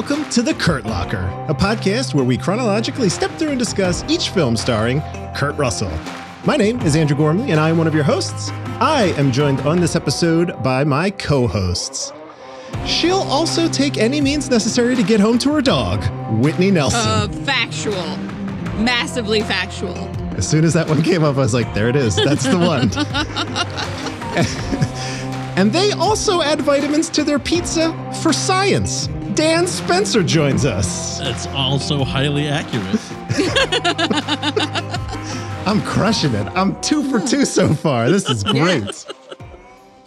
Welcome to The Kurt Locker, a podcast where we chronologically step through and discuss each film starring Kurt Russell. My name is Andrew Gormley, and I am one of your hosts. I am joined on this episode by my co-hosts. She'll also take any means necessary to get home to her dog, Whitney Nelson. Factual. Massively factual. As soon as that one came up, I was like, there it is. That's the one. And they also add vitamins to their pizza for science. Dan Spencer joins us. That's also highly accurate. I'm crushing it. I'm 2 for 2 so far. This is great.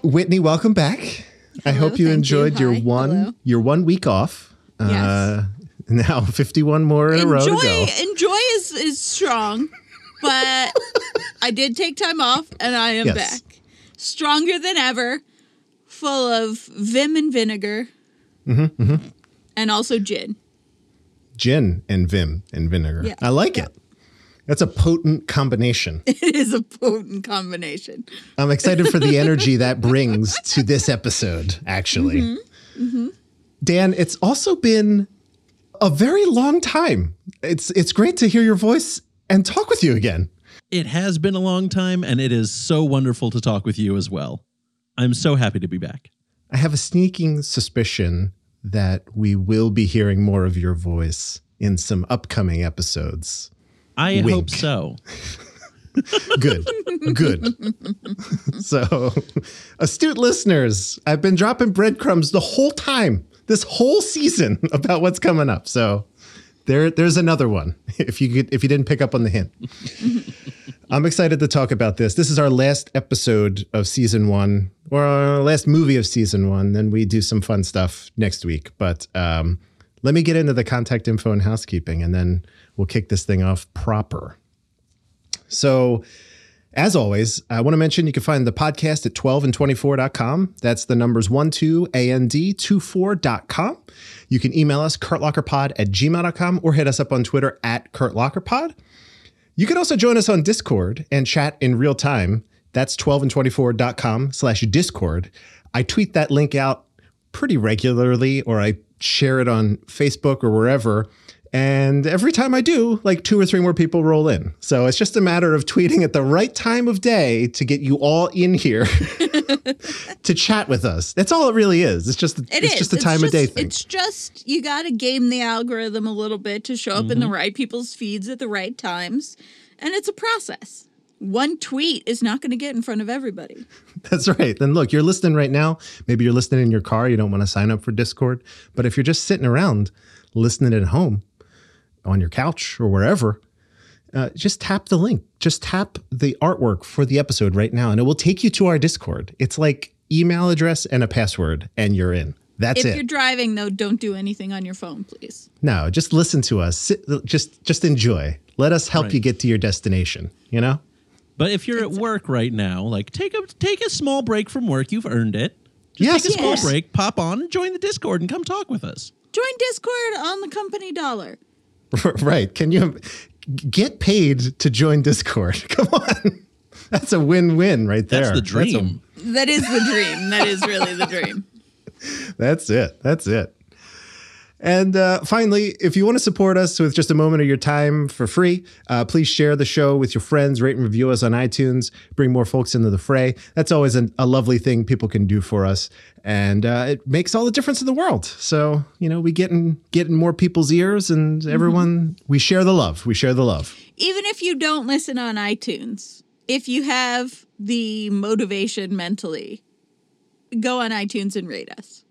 Whitney, welcome back. Hello, I hope you enjoyed your 1 week off. Yes. Now 51 more in a row to go. Enjoy is strong, but I did take time off and I am back. Stronger than ever, full of vim and vinegar. Mm-hmm, mm-hmm. And also gin. Gin and vim and vinegar. Yeah. I like it. That's a potent combination. It is a potent combination. I'm excited for the energy that brings to this episode, actually. Mm-hmm, mm-hmm. Dan, it's also been a very long time. It's great to hear your voice and talk with you again. It has been a long time, and it is so wonderful to talk with you as well. I'm so happy to be back. I have a sneaking suspicion that we will be hearing more of your voice in some upcoming episodes. I hope so. Good. Good. So, astute listeners, I've been dropping breadcrumbs the whole time, this whole season, about what's coming up. So, there's another one, if you didn't pick up on the hint. I'm excited to talk about this. This is our last episode of season one, or our last movie of season one. Then we do some fun stuff next week. But let me get into the contact info and housekeeping, and then we'll kick this thing off proper. So, as always, I want to mention you can find the podcast at 12and24.com. That's the numbers 12and24.com. You can email us, kurtlockerpod@gmail.com, or hit us up on Twitter @kurtlockerpod. You can also join us on Discord and chat in real time. That's 12and24.com/Discord. I tweet that link out pretty regularly, or I share it on Facebook or wherever. And every time I do, like 2 or 3 more people roll in. So it's just a matter of tweeting at the right time of day to get you all in here to chat with us. That's all it really is. It's just a time of day thing. It's just, you got to game the algorithm a little bit to show up in the right people's feeds at the right times. And it's a process. One tweet is not going to get in front of everybody. That's right. Then look, you're listening right now. Maybe you're listening in your car. You don't want to sign up for Discord. But if you're just sitting around listening at home, on your couch or wherever, just tap the link. Just tap the artwork for the episode right now, and it will take you to our Discord. It's like email address and a password, and you're in. That's it. If you're driving, though, don't do anything on your phone, please. No, just listen to us. Just enjoy. Let us help you get to your destination, you know? But if you're at work right now, like take a small break from work. You've earned it. Just take a small break, pop on, and join the Discord, and come talk with us. Join Discord on the company dollar. Right. Can you get paid to join Discord? Come on. That's a win-win right there. That's the dream. That is the dream. That is really the dream. That's it. And finally, if you want to support us with just a moment of your time for free, please share the show with your friends, rate and review us on iTunes, bring more folks into the fray. That's always a lovely thing people can do for us. And it makes all the difference in the world. So, you know, we get in more people's ears, and everyone, we share the love. We share the love. Even if you don't listen on iTunes, if you have the motivation mentally, go on iTunes and rate us.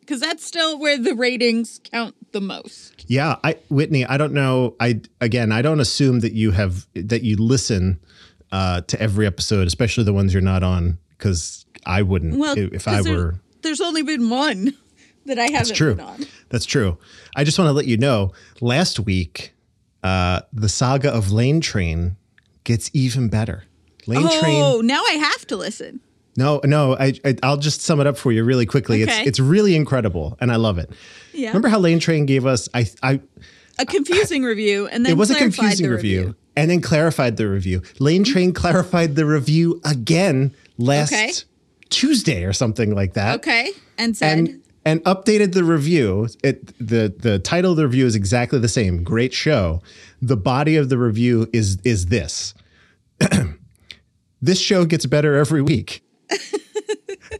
Because that's still where the ratings count the most. Yeah, Whitney, I don't know. I don't assume that you listen to every episode, especially the ones you're not on, because I wouldn't. Well, if I were. There's only been one that I haven't been on. That's true. I just want to let you know, last week, the saga of Lane Train gets even better. Lane Train. Oh, now I have to listen. No, I'll just sum it up for you really quickly. Okay. It's really incredible, and I love it. Yeah. Remember how Lane Train gave us a confusing review, and then it was a confusing review, and then clarified the review. Lane Train clarified the review again last Tuesday or something like that. Okay, and said and updated the review. The title of the review is exactly the same. Great show. The body of the review is this. This show gets better every week.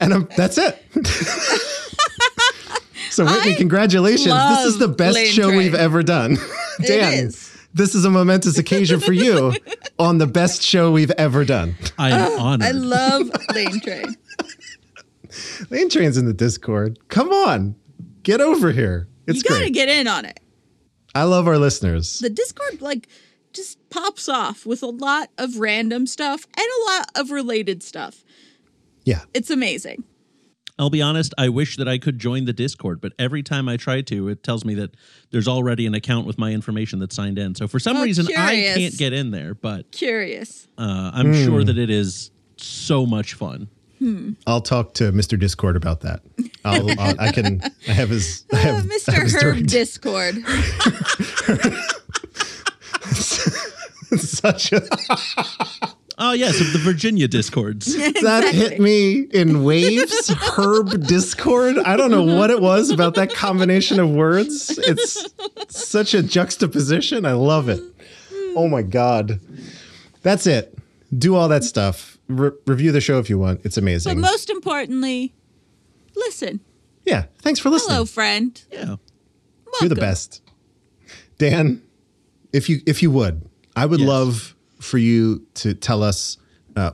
And that's it. So Whitney, congratulations. This is the best show we've ever done. Dan, this is a momentous occasion for you on the best show we've ever done. I am honored. I love Lane Train. Lane Train's in the Discord. Come on. Get over here. It's great. You gotta get in on it. I love our listeners. The Discord, just pops off with a lot of random stuff and a lot of related stuff. Yeah. It's amazing. I'll be honest, I wish that I could join the Discord, but every time I try to, it tells me that there's already an account with my information that's signed in. So for some reason, I can't get in there, but... Curious. I'm sure that it is so much fun. I'll talk to Mr. Discord about that. I have his... Mr. Herb Discord. Such a... Oh, yes, of the Virginia Discords. Exactly. That hit me in waves. Herb Discord. I don't know what it was about that combination of words. It's such a juxtaposition. I love it. Oh, my God. That's it. Do all that stuff. Review the show if you want. It's amazing. But most importantly, listen. Yeah. Thanks for listening. Hello, friend. Yeah. Welcome. You're the best. Dan, if you would, I would love... for you to tell us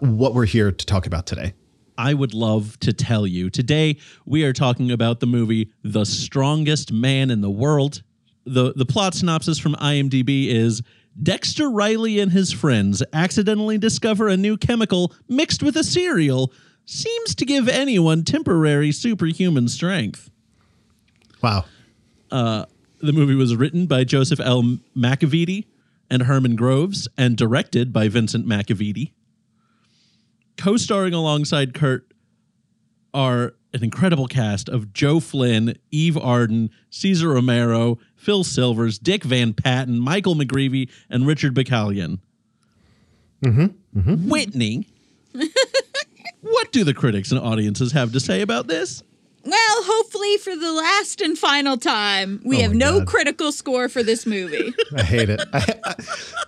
what we're here to talk about today. I would love to tell you. Today, we are talking about the movie The Strongest Man in the World. The plot synopsis from IMDb is, Dexter Riley and his friends accidentally discover a new chemical mixed with a cereal. Seems to give anyone temporary superhuman strength. Wow. The movie was written by Joseph L. McEveety and Herman Groves, and directed by Vincent McEveety. Co-starring alongside Kurt are an incredible cast of Joe Flynn, Eve Arden, Cesar Romero, Phil Silvers, Dick Van Patten, Michael McGreevy, and Richard Bacallion. Mm-hmm. Mm-hmm. Whitney, what do the critics and audiences have to say about this? Well, hopefully for the last and final time, we have no critical score for this movie. I hate it.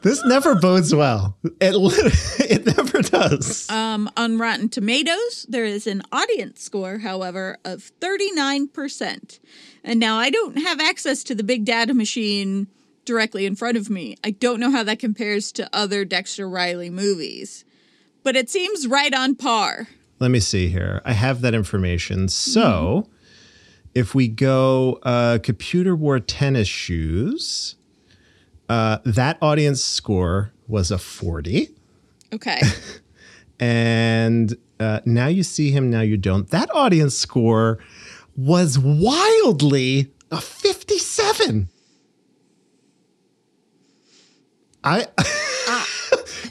This never bodes well. It never does. On Rotten Tomatoes, there is an audience score, however, of 39%. And now I don't have access to the big data machine directly in front of me. I don't know how that compares to other Dexter Riley movies, but it seems right on par. Let me see here. I have that information. So if we go Computer Wore Tennis Shoes, that audience score was a 40. Okay. And Now You See Him, Now You Don't. That audience score was wildly a 57.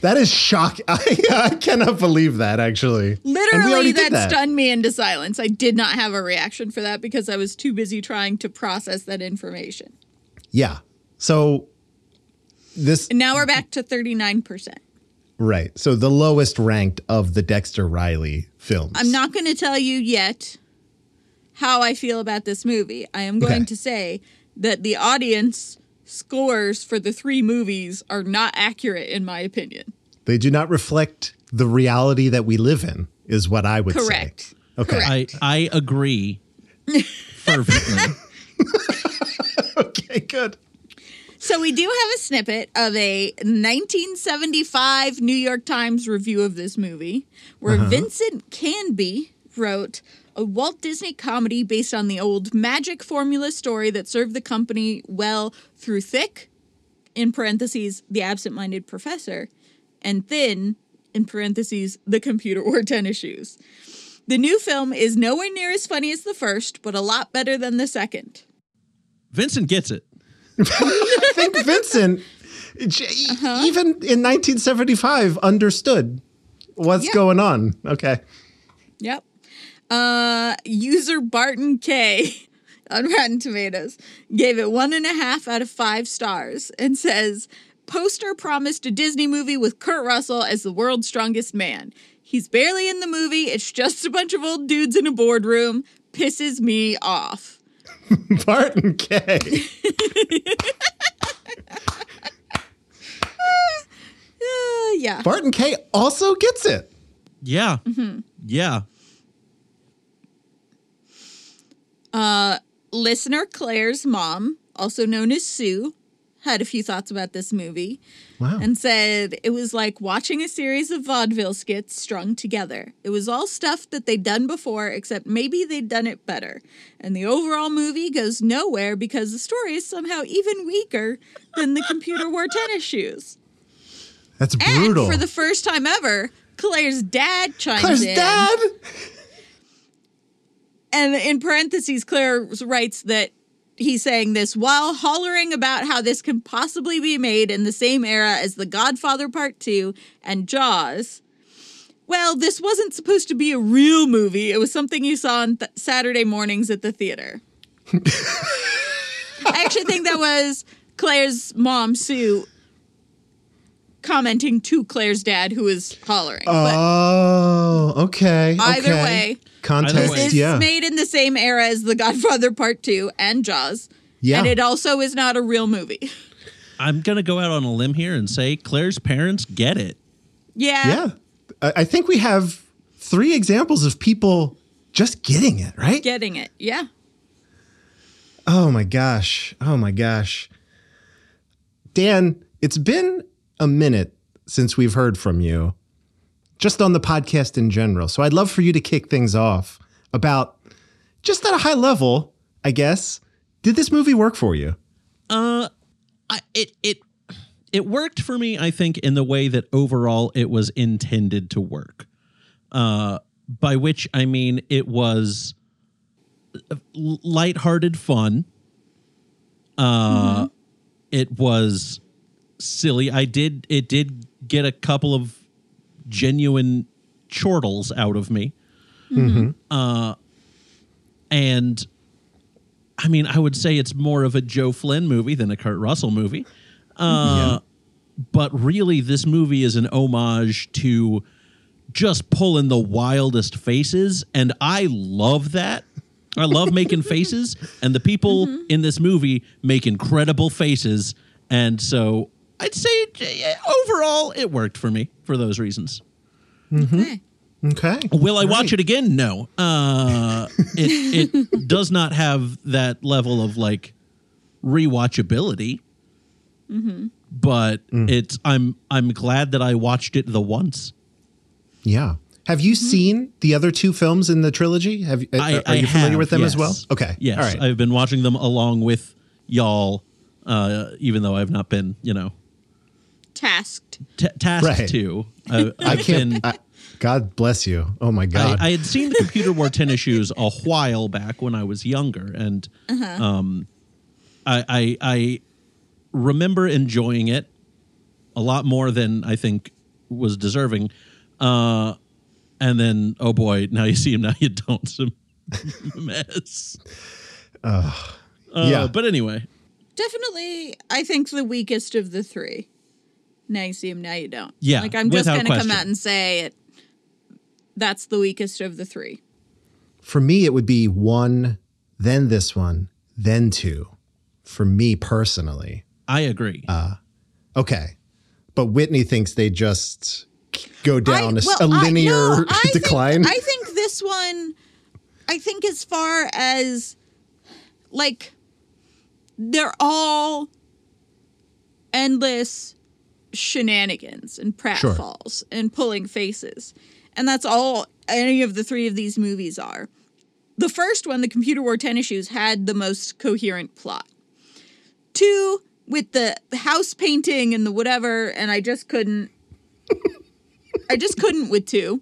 That is shocking. I cannot believe that, actually. Literally, that stunned me into silence. I did not have a reaction for that because I was too busy trying to process that information. Yeah. So this... And now we're back to 39%. Right. So the lowest ranked of the Dexter Riley films. I'm not going to tell you yet how I feel about this movie. I am going to say that the audience... scores for the three movies are not accurate, in my opinion. They do not reflect the reality that we live in, is what I would say. Okay. Correct. I agree fervently. Okay, good. So we do have a snippet of a 1975 New York Times review of this movie where Vincent Canby wrote... a Walt Disney comedy based on the old magic formula story that served the company well through thick, in parentheses, the absent-minded professor, and thin, in parentheses, the computer wore tennis shoes. The new film is nowhere near as funny as the first, but a lot better than the second. Vincent gets it. I think Vincent, even in 1975, understood what's going on. Okay. Yep. User Barton K on Rotten Tomatoes gave it 1.5 out of 5 stars and says, poster promised a Disney movie with Kurt Russell as the world's strongest man. He's barely in the movie. It's just a bunch of old dudes in a boardroom. pisses me off. Barton K. Yeah. Barton K also gets it. Yeah. Mm-hmm. Yeah. Listener Claire's mom, also known as Sue, had a few thoughts about this movie. Wow. And said it was like watching a series of vaudeville skits strung together. It was all stuff that they'd done before, except maybe they'd done it better. And the overall movie goes nowhere because the story is somehow even weaker than The Computer Wore Tennis Shoes. That's brutal. And for the first time ever, Claire's dad chimes in. Claire's dad? And in parentheses, Claire writes that he's saying this while hollering about how this can possibly be made in the same era as The Godfather Part 2 and Jaws. Well, this wasn't supposed to be a real movie. It was something you saw on Saturday mornings at the theater. I actually think that was Claire's mom, Sue, commenting to Claire's dad, who is hollering. Oh, but okay. Either way, context. This is made in the same era as The Godfather Part 2 and Jaws. Yeah. And it also is not a real movie. I'm going to go out on a limb here and say Claire's parents get it. Yeah. Yeah. I think we have three examples of people just getting it, right? Getting it, yeah. Oh, my gosh. Oh, my gosh. Dan, it's been a minute since we've heard from you, just on the podcast in general. So I'd love for you to kick things off about, just at a high level, I guess, did this movie work for you? It worked for me, I think, in the way that overall it was intended to work. By which I mean it was lighthearted fun. Mm-hmm. It was silly. It did get a couple of genuine chortles out of me. Mm-hmm. And I mean, I would say it's more of a Joe Flynn movie than a Kurt Russell movie. But really, this movie is an homage to just pulling the wildest faces. And I love that. I love making faces. And the people mm-hmm. in this movie make incredible faces. And so I'd say overall it worked for me for those reasons. Mm-hmm. Okay. Will I watch it again? No. It does not have that level of like rewatchability. Mm-hmm. But I'm glad that I watched it the once. Yeah. Have you seen the other two films in the trilogy? Are you familiar with them as well? Okay. Yes. All right. I've been watching them along with y'all. Even though I've not been, tasked to. God bless you. Oh, my God. I had seen The Computer Wore Tennis Shoes a while back when I was younger. And I remember enjoying it a lot more than I think was deserving. And then, oh, boy, Now You See Him, Now You Don't. Some mess. But anyway. Definitely, I think the weakest of the three. Now You See Him, Now You Don't. Yeah, like I'm just going to come out and say it. That's the weakest of the three. For me, it would be one, then this one, then two. For me personally, I agree. Okay, but Whitney thinks they just go down a linear decline. I think this one. I think as far as like. They're all endless shenanigans and pratfalls and pulling faces. And that's all any of the three of these movies are. The first one, The Computer Wore Tennis Shoes, had the most coherent plot. Two, with the house painting and the whatever, and I just couldn't with two.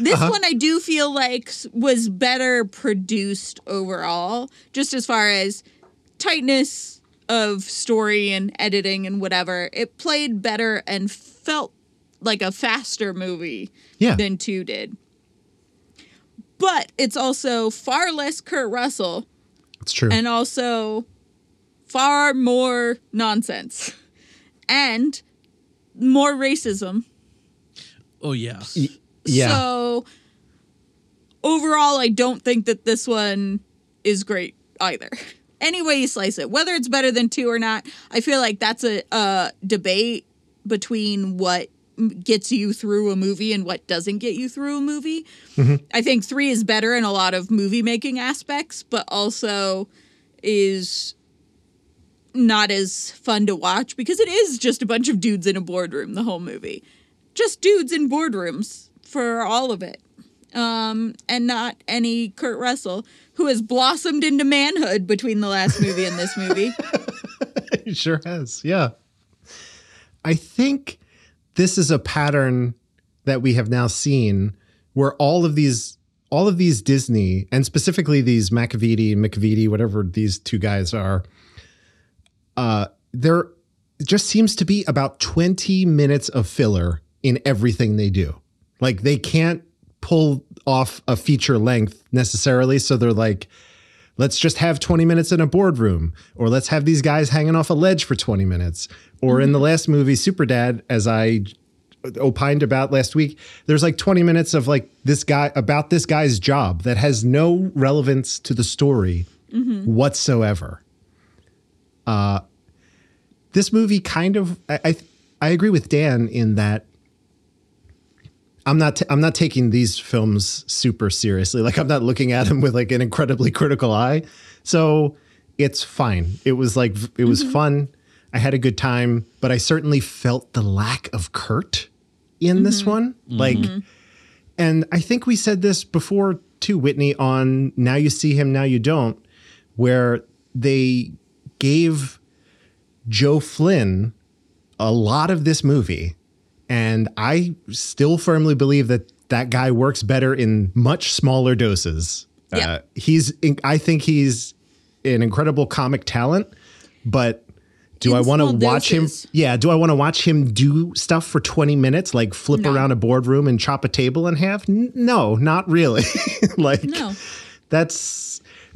This one I do feel like was better produced overall, just as far as tightness of story and editing and whatever. It played better and felt like a faster movie than two did. But it's also far less Kurt Russell. It's true. And also far more nonsense and more racism. Oh, yeah. Yeah. So overall, I don't think that this one is great either. Any way you slice it, whether it's better than 2 or not, I feel like that's a debate between what gets you through a movie and what doesn't get you through a movie. Mm-hmm. I think 3 is better in a lot of movie-making aspects, but also is not as fun to watch because it is just a bunch of dudes in a boardroom the whole movie. Just dudes in boardrooms for all of it. And not any Kurt Russell, who has blossomed into manhood between the last movie and this movie. He sure has, yeah. I think this is a pattern that we have now seen where all of these Disney, and specifically these McEveety, whatever these two guys are, there just seems to be about 20 minutes of filler in everything they do. Like, they can't pull off a feature length necessarily, so they're like, let's just have 20 minutes in a boardroom, or let's have these guys hanging off a ledge for 20 minutes. Or in the last movie, Super Dad, as I opined about last week, there's like 20 minutes of like this guy about this guy's job that has no relevance to the story whatsoever. This movie kind of, I agree with Dan in that I'm not taking these films super seriously. Like, I'm not looking at them with like an incredibly critical eye. So it's fine. It was fun. I had a good time, but I certainly felt the lack of Kurt in this one. Like, and I think we said this before too, Whitney, on Now You See Him, Now You Don't, where they gave Joe Flynn a lot of this movie. And I still firmly believe that that guy works better in much smaller doses. Yeah. I think he's an incredible comic talent, but do I want to watch him? Yeah. Do I want to watch him do stuff for 20 minutes, like flip around a boardroom and chop a table in half? No, not really. Like, no.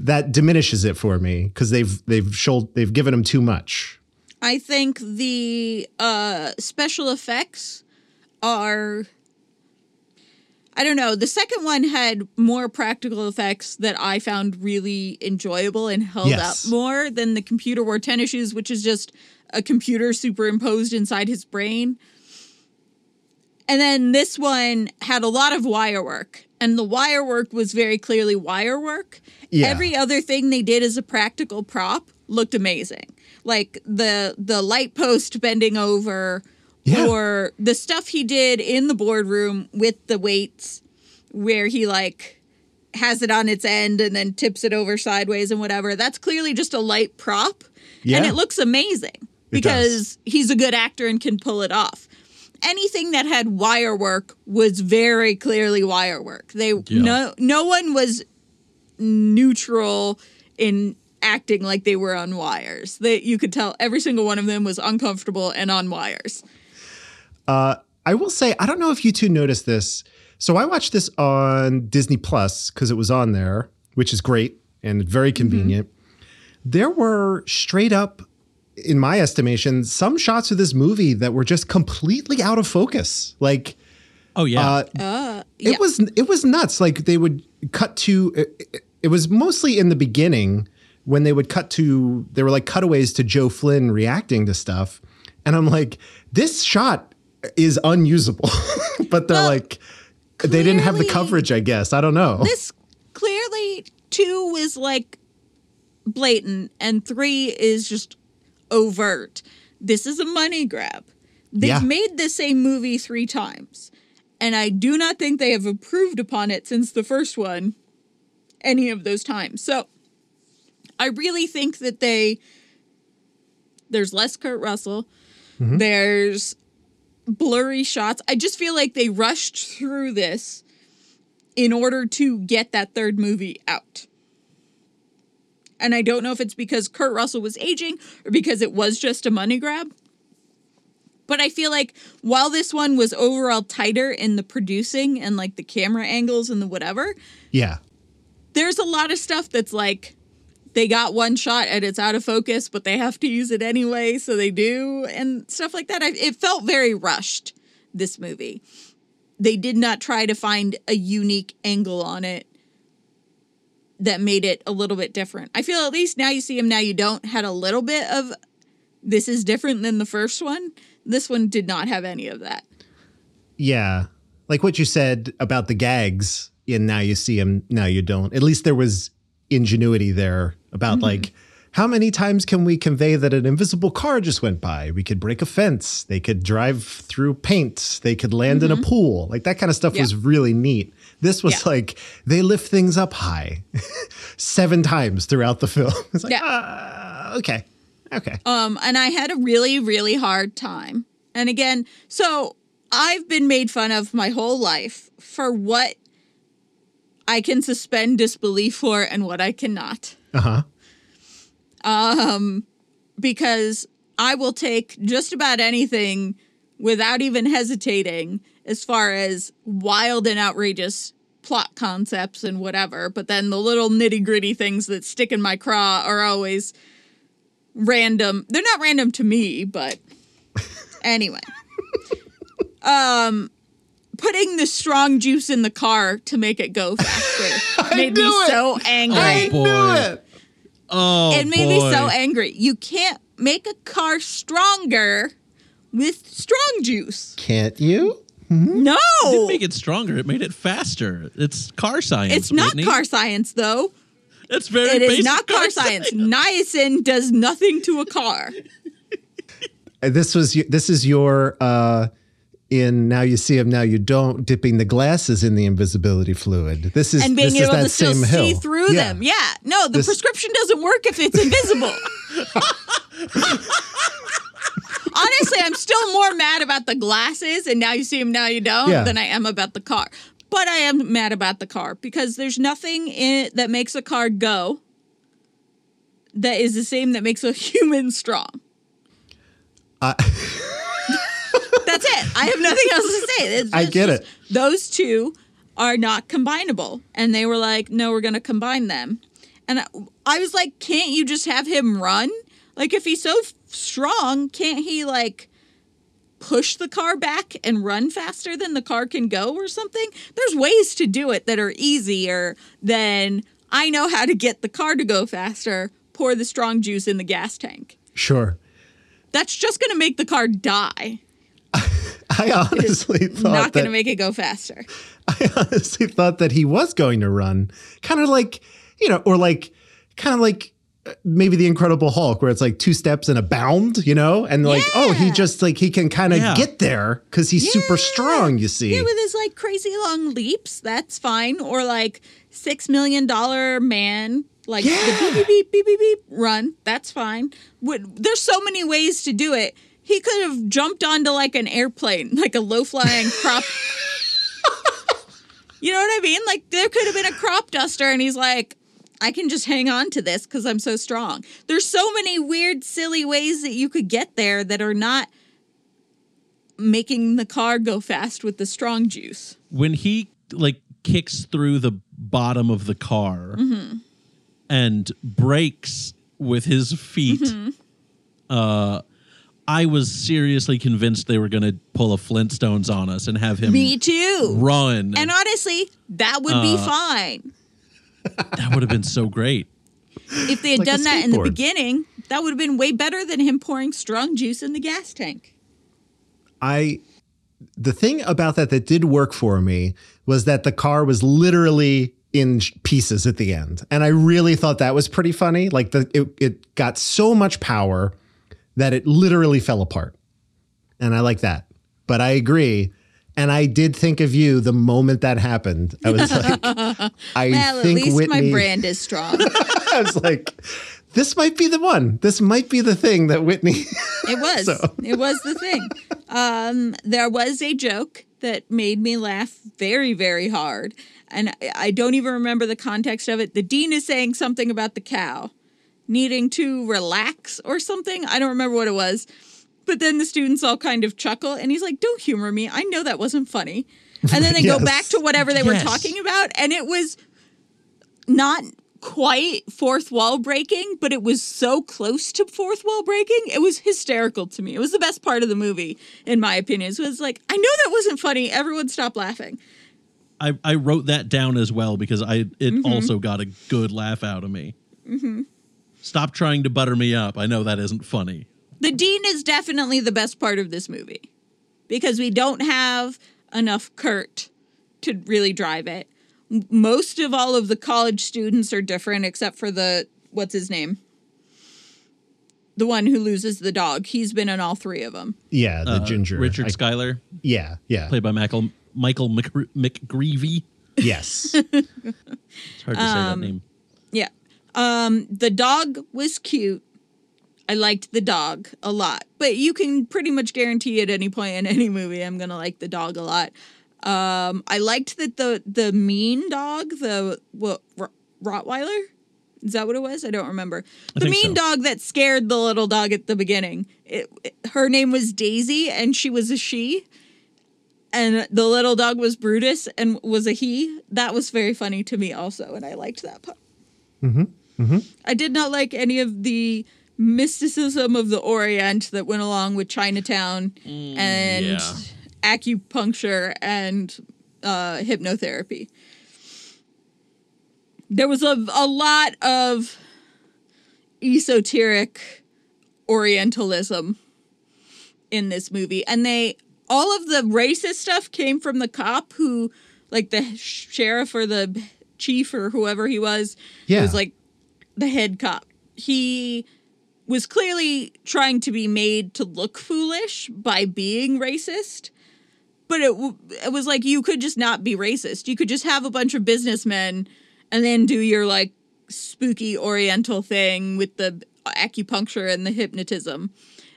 That diminishes it for me because they've given him too much. I think the special effects are, I don't know. The second one had more practical effects that I found really enjoyable and held up more than The Computer Wore Tennis Shoes, which is just a computer superimposed inside his brain. And then this one had a lot of wire work, and the wire work was very clearly wire work. Yeah. Every other thing they did as a practical prop looked amazing. Like the light post bending over, or the stuff he did in the boardroom with the weights where he like has it on its end and then tips it over sideways and whatever. That's clearly just a light prop. Yeah. And it looks amazing because he's a good actor and can pull it off. Anything that had wire work was very clearly wire work. No one was neutral in acting like they were on wires. That you could tell every single one of them was uncomfortable and on wires. I will say, I don't know if you two noticed this. So I watched this on Disney Plus because it was on there, which is great and very convenient. There were straight up, in my estimation, some shots of this movie that were just completely out of focus. Like, it was nuts. Like, they would cut to, it was mostly in the beginning when they would cut to, there were like cutaways to Joe Flynn reacting to stuff. And I'm like, this shot is unusable. But they're like, clearly, they didn't have the coverage, I guess. I don't know. This clearly 2 is like blatant and 3 is just overt. This is a money grab. They've made the same movie 3 times. And I do not think they have improved upon it since the first one any of those times. So I really think that there's less Kurt Russell. There's blurry shots. I just feel like they rushed through this in order to get that third movie out. And I don't know if it's because Kurt Russell was aging or because it was just a money grab. But I feel like while this one was overall tighter in the producing and like the camera angles and the whatever. Yeah. There's a lot of stuff that's like, they got one shot and it's out of focus, but they have to use it anyway, so they do, and stuff like that. It felt very rushed, this movie. They did not try to find a unique angle on it that made it a little bit different. I feel at least Now You See Him, Now You Don't had a little bit of this is different than the first one. This one did not have any of that. Yeah. Like what you said about the gags in Now You See Him, Now You Don't. At least there was ingenuity there about like, how many times can we convey that an invisible car just went by? We could break a fence. They could drive through paint. They could land in a pool. Like that kind of stuff was really neat. This was like, they lift things up high 7 times throughout the film. It's like, okay. And I had a really, really hard time. And again, so I've been made fun of my whole life for what I can suspend disbelief for and what I cannot. Because I will take just about anything without even hesitating as far as wild and outrageous plot concepts and whatever. But then the little nitty gritty things that stick in my craw are always random. They're not random to me, but anyway. Putting the strong juice in the car to make it go faster made me so angry. It made me so angry. You can't make a car stronger with strong juice. Can't you? No. It didn't make it stronger. It made it faster. It's car science. It's not car science, though. It's very basic. It is not car science. Niacin does nothing to a car. This is your in Now You See Him, Now You Don't, dipping the glasses in the invisibility fluid. This is and being able to still see through them. Yeah. No, the prescription doesn't work if it's invisible. Honestly, I'm still more mad about the glasses and Now You See Him, Now You Don't than I am about the car. But I am mad about the car because there's nothing in it that makes a car go that is the same that makes a human strong. That's it. I have nothing else to say. I get it. Those two are not combinable. And they were like, no, we're going to combine them. And I was like, can't you just have him run? Like, if he's so strong, can't he, like, push the car back and run faster than the car can go or something? There's ways to do it that are easier than I know how to get the car to go faster, pour the strong juice in the gas tank. Sure. That's just going to make the car die. I honestly thought not going to make it go faster. I honestly thought that he was going to run, kind of like, you know, or like, kind of like maybe the Incredible Hulk, where it's like 2 steps and a bound, you know, and like, oh, he just like he can kind of get there because he's super strong. You see, with his like crazy long leaps, that's fine. Or like $6 million man, like the beep, beep beep beep beep run, that's fine. There's so many ways to do it. He could have jumped onto, like, an airplane, like a low-flying crop. You know what I mean? Like, there could have been a crop duster, and he's like, I can just hang on to this because I'm so strong. There's so many weird, silly ways that you could get there that are not making the car go fast with the strong juice. When he, like, kicks through the bottom of the car and brakes with his feet, I was seriously convinced they were going to pull a Flintstones on us and have him run. And honestly, that would be fine. That would have been so great. If they had done that in the beginning, that would have been way better than him pouring strong juice in the gas tank. The thing about that did work for me was that the car was literally in pieces at the end. And I really thought that was pretty funny. Like it got so much power that it literally fell apart. And I like that. But I agree. And I did think of you the moment that happened. I was like, well, at least my brand is strong. I was like, this might be the one. This might be the thing that Whitney. It was. It was the thing. There was a joke that made me laugh very, very hard. And I don't even remember the context of it. The dean is saying something about the cow needing to relax or something. I don't remember what it was. But then the students all kind of chuckle. And he's like, don't humor me. I know that wasn't funny. And then they go back to whatever they were talking about. And it was not quite fourth wall breaking, but it was so close to fourth wall breaking. It was hysterical to me. It was the best part of the movie, in my opinion. So it was like, I know that wasn't funny. Everyone stop laughing. I wrote that down as well because it also got a good laugh out of me. Mm-hmm. Stop trying to butter me up. I know that isn't funny. The Dean is definitely the best part of this movie because we don't have enough Kurt to really drive it. Most of all of the college students are different except for the, what's his name? The one who loses the dog. He's been in all three of them. Yeah, the ginger. Richard Schuyler. Yeah, yeah. Played by Michael McGreevy. Yes. It's hard to say that name. Yeah. The dog was cute. I liked the dog a lot. But you can pretty much guarantee at any point in any movie I'm going to like the dog a lot. I liked that the mean dog, Rottweiler? Is that what it was? I don't remember. The mean dog that scared the little dog at the beginning. Her name was Daisy, and she was a she. And the little dog was Brutus and was a he. That was very funny to me also, and I liked that part. Mm-hmm. Mm-hmm. I did not like any of the mysticism of the Orient that went along with Chinatown and acupuncture and hypnotherapy. There was a lot of esoteric Orientalism in this movie. And all of the racist stuff came from the cop who, like the sheriff or the chief or whoever he was. Yeah. He was like the head cop. He was clearly trying to be made to look foolish by being racist. But it was like, you could just not be racist. You could just have a bunch of businessmen and then do your, like, spooky oriental thing with the acupuncture and the hypnotism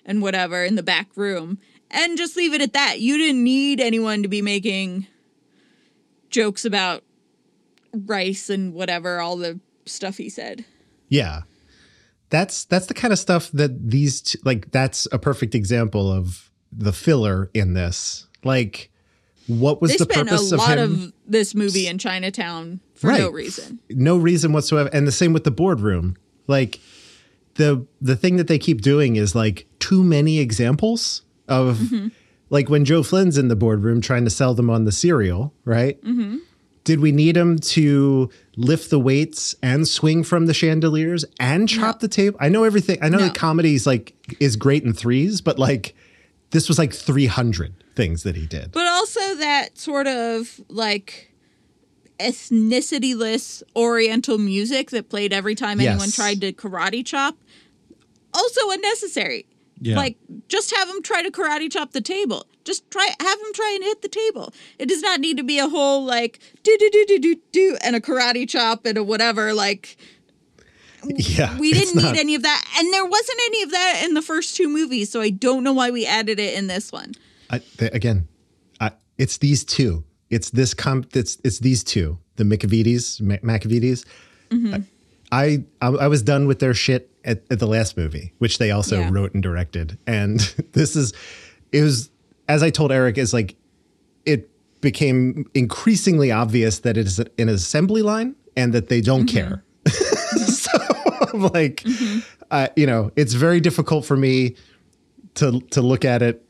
and whatever in the back room. And just leave it at that. You didn't need anyone to be making jokes about rice and whatever, all the stuff he said. Yeah. That's the kind of stuff that that's a perfect example of the filler in this. Like, what was the purpose of him? They spent a lot of this movie in Chinatown for no reason. No reason whatsoever. And the same with the boardroom. Like, the thing that they keep doing is, like, too many examples of, like, when Joe Flynn's in the boardroom trying to sell them on the cereal, right? Mm-hmm. Did we need him to lift the weights and swing from the chandeliers and chop the tape? I know everything. I know that comedy's, like, is great in threes, but, like, this was, like, 300 things that he did. But also that sort of, like, ethnicity-less oriental music that played every time anyone tried to karate chop. Also unnecessary. Yeah. Like, just have him try to karate chop the table. Just have him try and hit the table. It does not need to be a whole, like, do-do-do-do-do-do and a karate chop and a whatever, like... Yeah, we didn't need any of that. And there wasn't any of that in the first two movies, so I don't know why we added it in this one. It's these two. It's these two. The McEveetys. Mm-hmm. I was done with their shit at the last movie, which they also wrote and directed. And it was, as I told Eric, is like, it became increasingly obvious that it is an assembly line and that they don't care. So I'm like, you know, it's very difficult for me to look at it,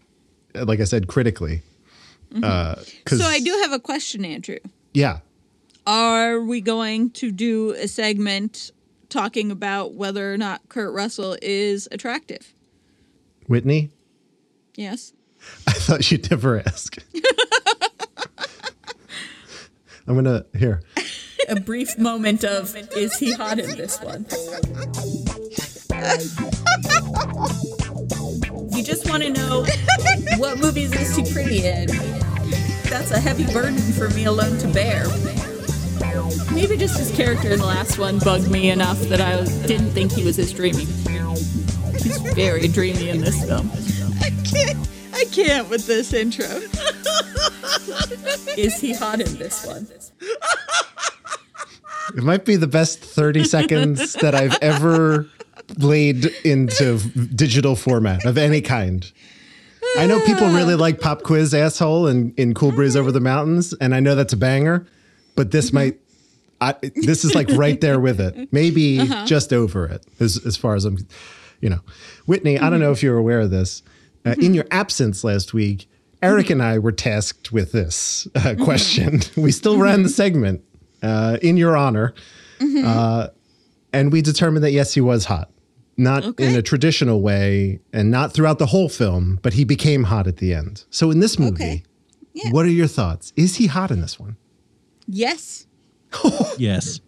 like I said, critically. So I do have a question, Andrew. Yeah. Are we going to do a segment talking about whether or not Kurt Russell is attractive? Whitney? Yes. I thought you'd never ask. I'm going to, here. A brief moment of, is he hot in this one? You just want to know, what movies is he pretty in? That's a heavy burden for me alone to bear. Maybe just his character in the last one bugged me enough that I didn't think he was as dreamy. He's very dreamy in this film. I can't with this intro. Is he hot in this one? It might be the best 30 seconds that I've ever laid into digital format of any kind. I know people really like Pop Quiz Asshole and in Cool Breeze Over the Mountains, and I know that's a banger, but this this is like right there with it. Maybe just over it as far as I'm, you know. Whitney, I don't know if you're aware of this. In your absence last week, Eric and I were tasked with this question. We still ran the segment in your honor. Mm-hmm. And we determined that, yes, he was hot. Not in a traditional way and not throughout the whole film, but he became hot at the end. So in this movie, what are your thoughts? Is he hot in this one? Yes. Yes.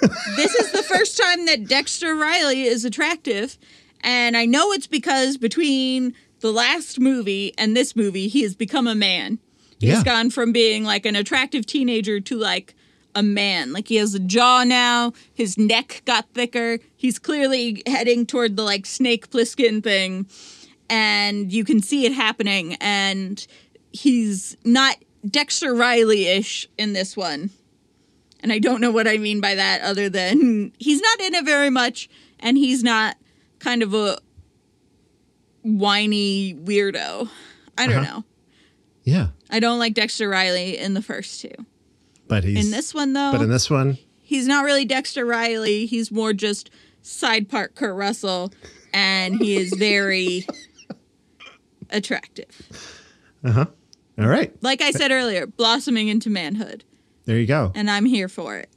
This is the first time that Dexter Riley is attractive. And I know it's because between the last movie and this movie, he has become a man. He's gone from being like an attractive teenager to like a man. Like he has a jaw now. His neck got thicker. He's clearly heading toward the like Snake Plissken thing. And you can see it happening. And he's not Dexter Riley-ish in this one. And I don't know what I mean by that other than he's not in it very much and he's not kind of a whiny weirdo. I don't know. Yeah. I don't like Dexter Riley in the first two. But he's in this one though. But in this one, he's not really Dexter Riley. He's more just side part Kurt Russell and he is very attractive. Uh-huh. All right. Like I said earlier, blossoming into manhood. There you go. And I'm here for it.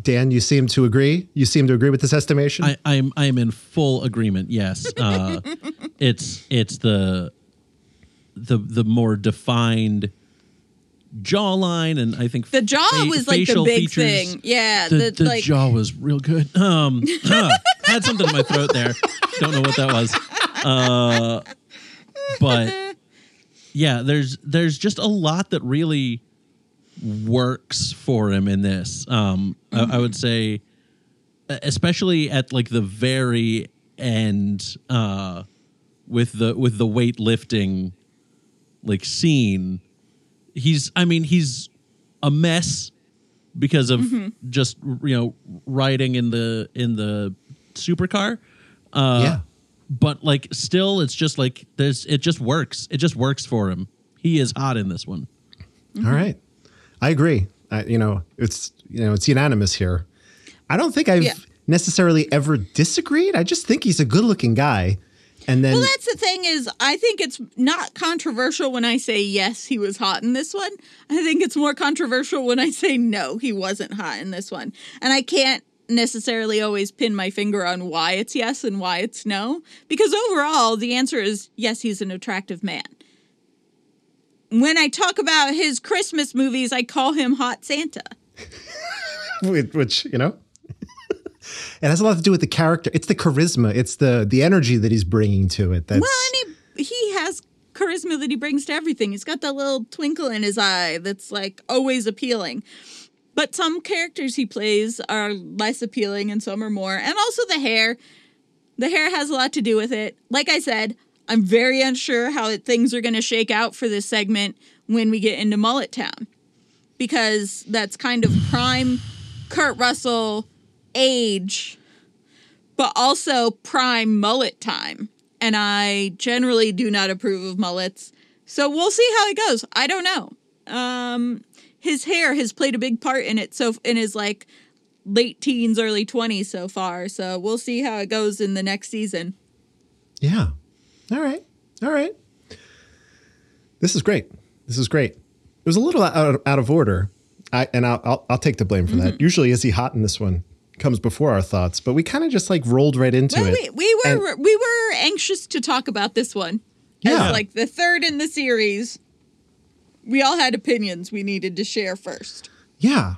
Dan, you seem to agree. You seem to agree with this estimation. I'm in full agreement. Yes. It's the more defined jawline, and I think the jaw was like the big thing. Yeah. The like, jaw was real good. I had something in my throat there. Don't know what that was. But yeah, there's just a lot that really works for him in this. I would say, especially at like the very end, with the weightlifting like scene, he's a mess because of just riding in the supercar. But like still, it's just like it just works. It just works for him. He is hot in this one. All right. I agree. It's unanimous here. I don't think I've necessarily ever disagreed. I just think he's a good-looking guy. And then, well, that's the thing is, I think it's not controversial when I say yes, he was hot in this one. I think it's more controversial when I say no, he wasn't hot in this one. And I can't necessarily always pin my finger on why it's yes and why it's no, because overall the answer is yes, he's an attractive man. When I talk about his Christmas movies, I call him Hot Santa. Which, it has a lot to do with the character. It's the charisma. It's the energy that he's bringing to it. That's... Well, and he has charisma that he brings to everything. He's got that little twinkle in his eye that's, like, always appealing. But some characters he plays are less appealing and some are more. And also the hair. The hair has a lot to do with it. Like I said, I'm very unsure how things are going to shake out for this segment when we get into Mullet Town, because that's kind of prime Kurt Russell age, but also prime mullet time. And I generally do not approve of mullets. So we'll see how it goes. I don't know. His hair has played a big part in it. So in his like late teens, early 20s so far. So we'll see how it goes in the next season. Yeah. All right. This is great. It was a little out of order, I'll take the blame for that. Usually, is he hot in this one? Comes before our thoughts, but we kind of just like rolled right into it. We were anxious to talk about this one. Yeah, as like the third in the series. We all had opinions we needed to share first. Yeah.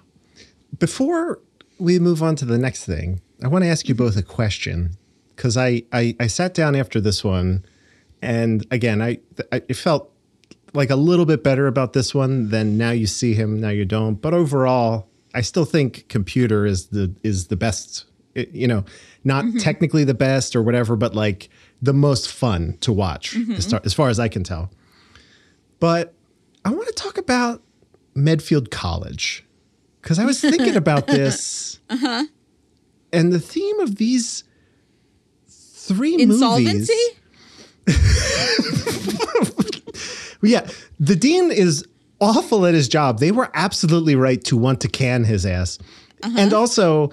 Before we move on to the next thing, I want to ask you both a question, because I sat down after this one. And again, it felt like a little bit better about this one than Now You See Him, Now You Don't. But overall, I still think Computer is the best, not technically the best or whatever, but like the most fun to watch as far as I can tell. But I want to talk about Medfield College, because I was thinking about this and the theme of these three movies. Insolvency? Yeah, the dean is awful at his job. They were absolutely right to want to can his ass. And also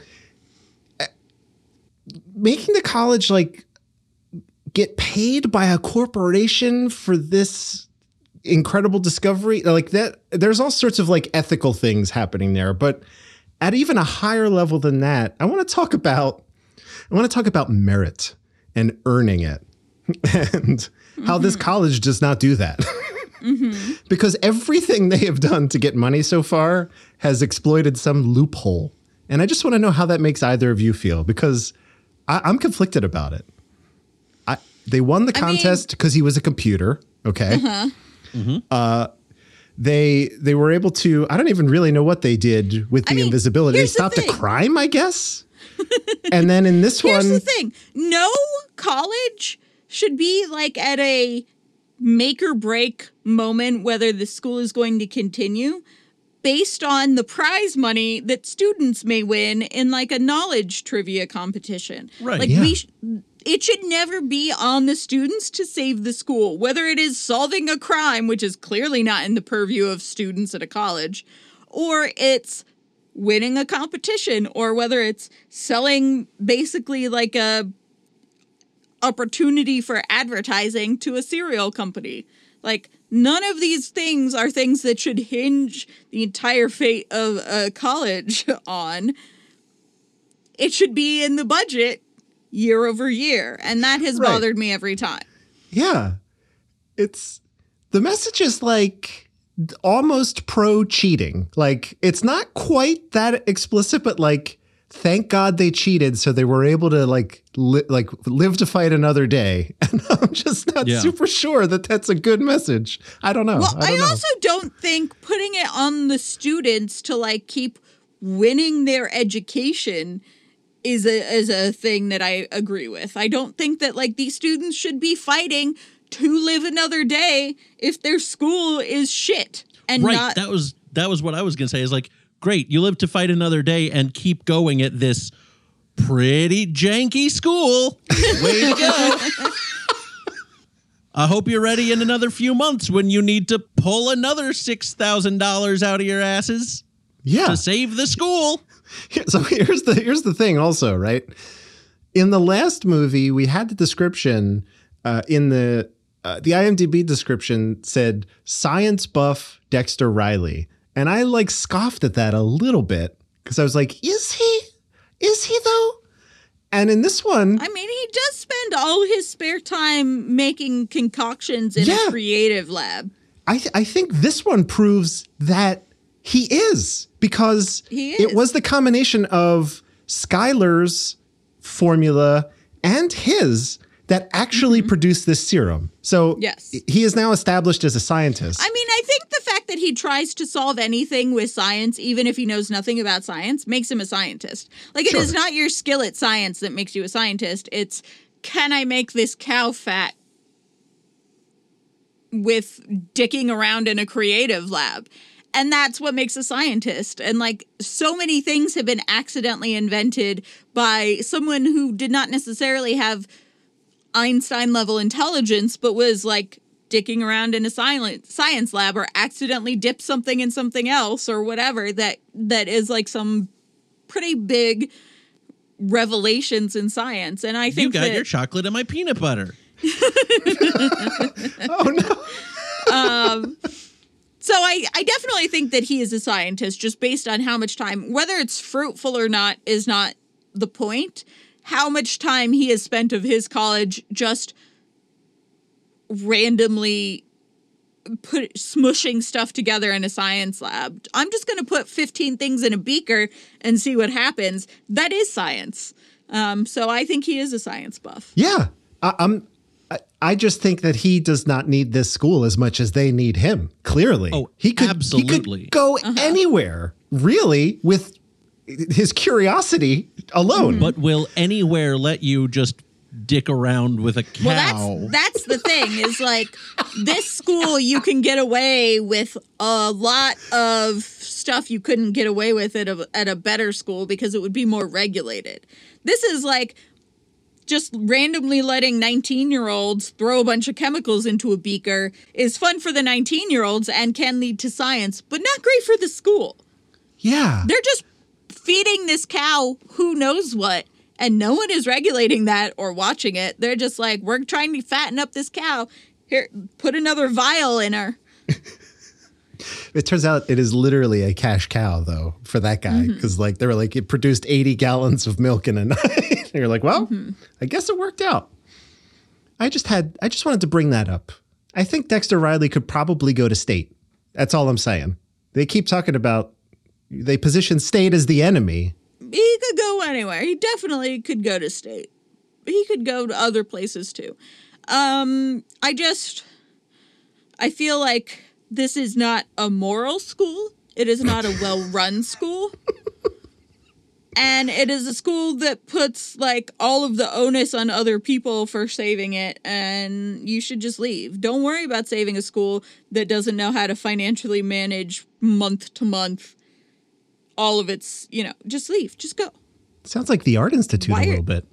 making the college like get paid by a corporation for this incredible discovery, like that. There's all sorts of like ethical things happening there. But at even a higher level than that, I want to talk about merit and earning it, and how this college does not do that. Because everything they have done to get money so far has exploited some loophole. And I just want to know how that makes either of you feel, because I'm conflicted about it. They won the contest because he was a computer. Okay. They were able to, I don't even really know what they did with the invisibility. They stopped a crime, I guess. And then in this one. Here's the thing. No college should be like at a make or break moment whether the school is going to continue based on the prize money that students may win in like a knowledge trivia competition. Right. Like it should never be on the students to save the school, whether it is solving a crime, which is clearly not in the purview of students at a college, or it's winning a competition, or whether it's selling basically like a opportunity for advertising to a cereal company. Like, none of these things are things that should hinge the entire fate of a college on. It should be in the budget year over year. And that has bothered me every time. Yeah. It's, the message is like almost pro cheating. Like, it's not quite that explicit, but like, thank God they cheated. So they were able to like live to fight another day. And I'm just not super sure that that's a good message. I don't know. Well, I also don't think putting it on the students to like keep winning their education is a thing that I agree with. I don't think that like these students should be fighting to live another day if their school is shit. And that was what I was going to say, is like, great, you live to fight another day and keep going at this pretty janky school. Way to go. I hope you're ready in another few months when you need to pull another $6,000 out of your asses to save the school. So here's the thing also, right? In the last movie, we had the description in the IMDb description said science buff Dexter Riley. And I like scoffed at that a little bit because I was like, is he though? And in this one, I mean, he does spend all his spare time making concoctions in a creative lab. I think this one proves that he is, because it was the combination of Skylar's formula and his that actually produced this serum. So he is now established as a scientist. I mean, I think the fact that he tries to solve anything with science, even if he knows nothing about science, makes him a scientist. Like, it is not your skill at science that makes you a scientist. It's, can I make this cow fat with dicking around in a creative lab? And that's what makes a scientist. And like, so many things have been accidentally invented by someone who did not necessarily have Einstein level intelligence, but was like dicking around in a science lab, or accidentally dipped something in something else or whatever, that is like some pretty big revelations in science. And I think you got your chocolate and my peanut butter. Oh no. So I definitely think that he is a scientist, just based on how much time, whether it's fruitful or not is not the point. How much time he has spent of his college just randomly smushing stuff together in a science lab. I'm just going to put 15 things in a beaker and see what happens. That is science. So I think he is a science buff. Yeah. I just think that he does not need this school as much as they need him. Clearly. Oh, he could go anywhere, really, with his curiosity alone. But will anywhere let you just dick around with a cow? Well, that's the thing, is like, this school, you can get away with a lot of stuff you couldn't get away with at a better school, because it would be more regulated. This is like just randomly letting 19-year-olds throw a bunch of chemicals into a beaker is fun for the 19-year-olds and can lead to science, but not great for the school. Yeah. They're just feeding this cow who knows what, and no one is regulating that or watching it. They're just like, we're trying to fatten up this cow. Here, put another vial in her. It turns out it is literally a cash cow, though, for that guy. Because like they were like, it produced 80 gallons of milk in a night. And you're like, well, I guess it worked out. I just wanted to bring that up. I think Dexter Riley could probably go to state. That's all I'm saying. They keep talking about, they position state as the enemy. He could go anywhere. He definitely could go to state. He could go to other places too. I feel like this is not a moral school. It is not a well-run school. And it is a school that puts, like, all of the onus on other people for saving it, and you should just leave. Don't worry about saving a school that doesn't know how to financially manage month to month all of its, you know, just leave. Just go. Sounds like the Art Institute a little bit.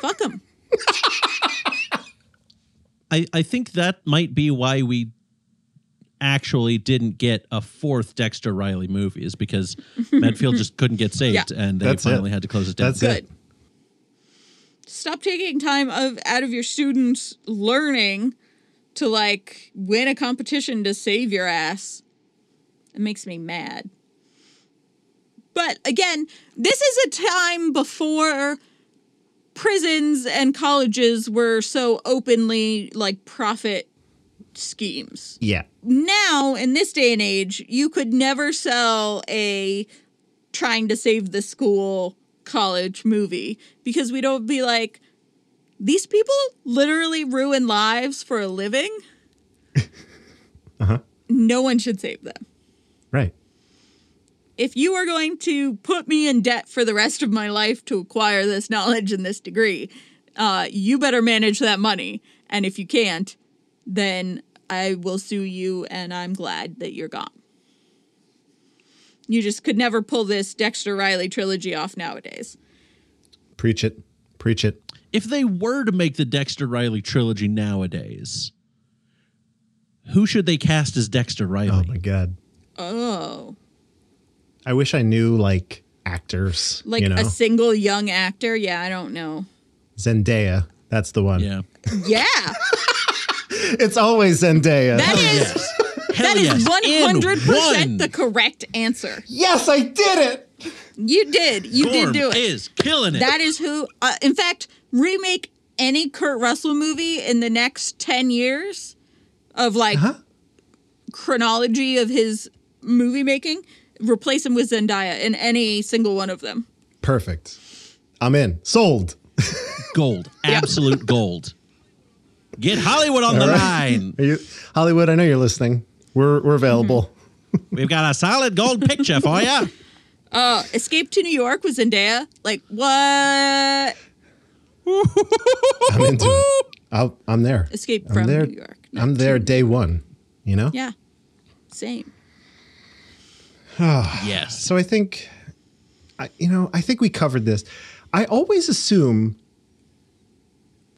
Fuck them. I think that might be why we actually didn't get a fourth Dexter Riley movie, is because Medfield just couldn't get saved, and they finally had to close it down. That's good. Stop taking time out of your students' learning to, like, win a competition to save your ass. It makes me mad. But, again, this is a time before prisons and colleges were so openly, like, profit schemes. Yeah. Now, in this day and age, you could never sell a trying to save the school college movie, because we don't be like, these people literally ruin lives for a living. No one should save them. Right. If you are going to put me in debt for the rest of my life to acquire this knowledge and this degree, you better manage that money. And if you can't, then I will sue you, and I'm glad that you're gone. You just could never pull this Dexter Riley trilogy off nowadays. Preach it. Preach it. If they were to make the Dexter Riley trilogy nowadays, who should they cast as Dexter Riley? Oh, my God. Oh. I wish I knew, like, actors. Like, you know? A single young actor? Yeah, I don't know. Zendaya. That's the one. Yeah. Yeah. It's always Zendaya. That is 100% the correct answer. Yes, I did it. You did. You Gorm did do it. Is killing it. That is who. In fact, remake any Kurt Russell movie in the next 10 years of, like, chronology of his movie making. Replace him with Zendaya in any single one of them. Perfect. I'm in. Sold. Gold. Absolute gold. Get Hollywood on the line. Hollywood, I know you're listening. We're available. We've got a solid gold picture for you. Escape to New York with Zendaya. Like, what? I'm into it. I'm there. Escape from New York. I'm there day one, you know? Yeah. Same. Yes. So I think, I think we covered this. I always assume...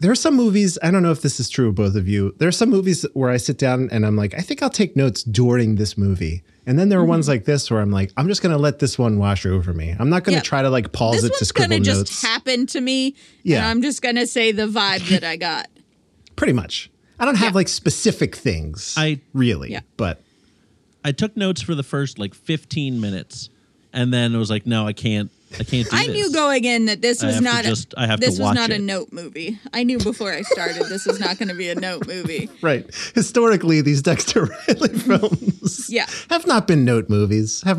There are some movies, I don't know if this is true of both of you, there are some movies where I sit down and I'm like, I think I'll take notes during this movie. And then there are ones like this where I'm like, I'm just going to let this one wash over me. I'm not going to try to like pause this it to scribble notes. This one's going to just happen to me. Yeah. And I'm just going to say the vibe that I got. Pretty much. I don't have like specific things, but. I took notes for the first like 15 minutes and then I was like, no, I can't do this. I knew going in that this was not a note movie. I knew before I started this was not going to be a note movie. Right. Historically, these Dexter Riley films have not been note movies. Nor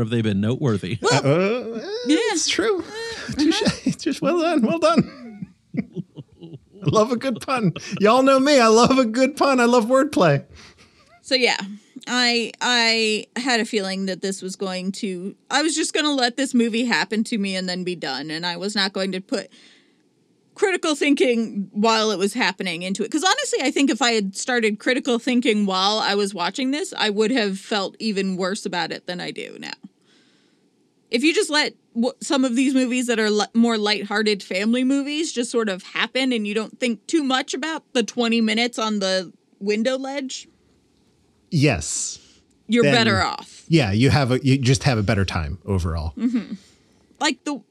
have they been noteworthy. Well, it's true. Touché. Well done. I love a good pun. Y'all know me. I love a good pun. I love wordplay. So, yeah. I had a feeling that this was going to... I was just going to let this movie happen to me and then be done. And I was not going to put critical thinking while it was happening into it. Because honestly, I think if I had started critical thinking while I was watching this, I would have felt even worse about it than I do now. If you just let some of these movies that are more lighthearted family movies just sort of happen and you don't think too much about the 20 minutes on the window ledge... Yes. You're better off. Yeah, you just have a better time overall. Like the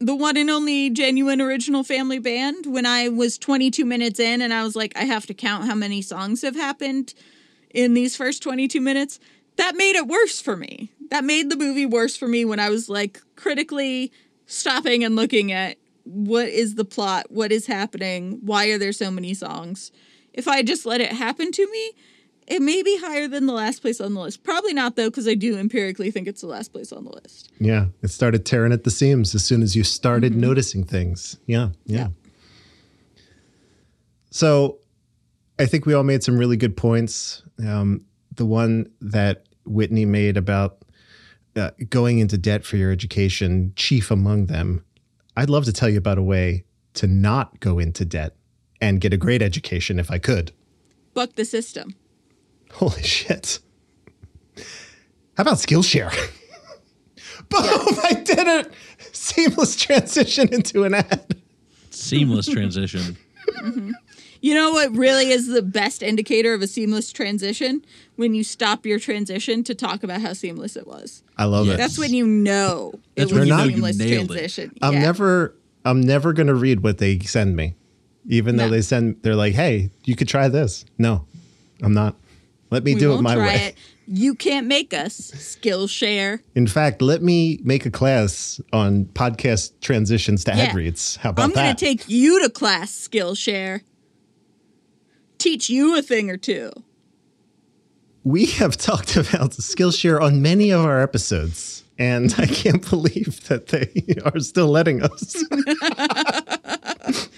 the one and only genuine original family band, when I was 22 minutes in and I was like, I have to count how many songs have happened in these first 22 minutes, that made it worse for me. That made the movie worse for me when I was like critically stopping and looking at what is the plot, what is happening, why are there so many songs? If I just let it happen to me, it may be higher than the last place on the list. Probably not, though, because I do empirically think it's the last place on the list. Yeah, it started tearing at the seams as soon as you started noticing things. Yeah. So I think we all made some really good points. The one that Whitney made about going into debt for your education, chief among them. I'd love to tell you about a way to not go into debt and get a great education if I could. Buck the system. Holy shit. How about Skillshare? Boom! I did it! Seamless transition into an ad. Seamless transition. You know what really is the best indicator of a seamless transition? When you stop your transition to talk about how seamless it was. I love it. That's when you know it was a seamless transition. I'm never going to read what they send me. Even though they're like, hey, you could try this. No, I'm not. Let me do it my way. You can't make us. Skillshare. In fact, let me make a class on podcast transitions to ad reads. How about that? I'm going to take you to class, Skillshare. Teach you a thing or two. We have talked about Skillshare on many of our episodes, and I can't believe that they are still letting us.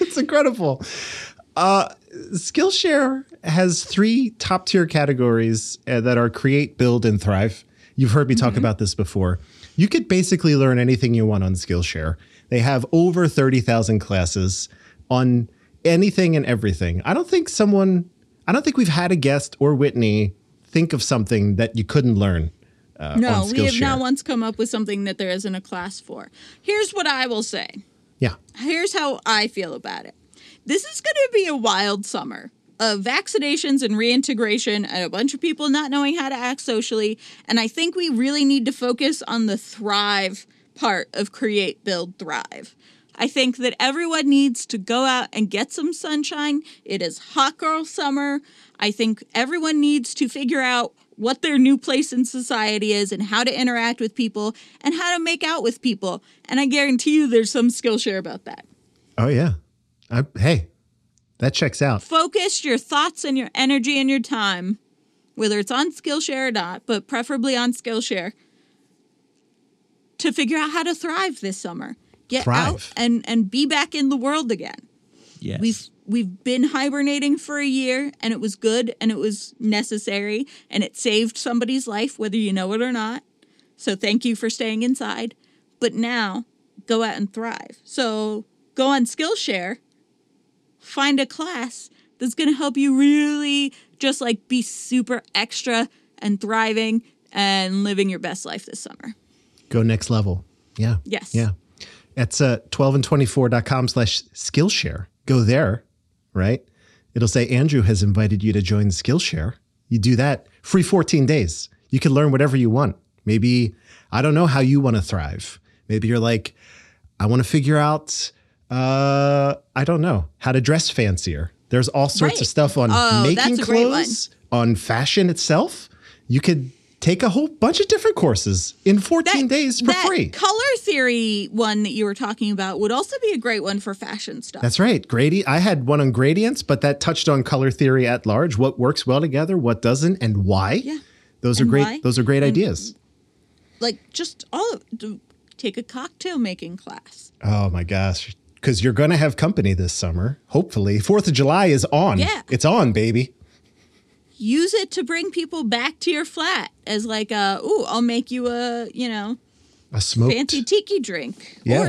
It's incredible. Skillshare has 3 top-tier categories that are create, build, and thrive. You've heard me talk about this before. You could basically learn anything you want on Skillshare. They have over 30,000 classes on anything and everything. I don't think we've had a guest or Whitney think of something that you couldn't learn on Skillshare. No, we have not once come up with something that there isn't a class for. Here's what I will say. Yeah. Here's how I feel about it. This is going to be a wild summer of vaccinations and reintegration and a bunch of people not knowing how to act socially. And I think we really need to focus on the thrive part of create, build, thrive. I think that everyone needs to go out and get some sunshine. It is hot girl summer. I think everyone needs to figure out what their new place in society is and how to interact with people and how to make out with people. And I guarantee you there's some Skillshare about that. Oh, yeah. Hey, that checks out. Focus your thoughts and your energy and your time, whether it's on Skillshare or not, but preferably on Skillshare, to figure out how to thrive this summer. Get out and be back in the world again. Yes. We've been hibernating for a year, and it was good, and it was necessary, and it saved somebody's life, whether you know it or not. So thank you for staying inside. But now, go out and thrive. So go on Skillshare. Find a class that's going to help you really just like be super extra and thriving and living your best life this summer. Go next level. Yeah. Yes. Yeah. That's 12and24.com/Skillshare. Go there, right? It'll say Andrew has invited you to join Skillshare. You do that, free 14 days. You can learn whatever you want. Maybe, I don't know how you want to thrive. Maybe you're like, I want to figure out I don't know how to dress fancier. There's all sorts of stuff on making clothes, on fashion itself. You could take a whole bunch of different courses in 14 days for free. That color theory one that you were talking about would also be a great one for fashion stuff. That's right. I had one on gradients, but that touched on color theory at large. What works well together, what doesn't, and why. Yeah. Those are great ideas. Like just take a cocktail making class. Oh my gosh. Because you're going to have company this summer, hopefully. 4th of July is on. Yeah. It's on, baby. Use it to bring people back to your flat as like, I'll make you a smoked fancy tiki drink. Yeah. Or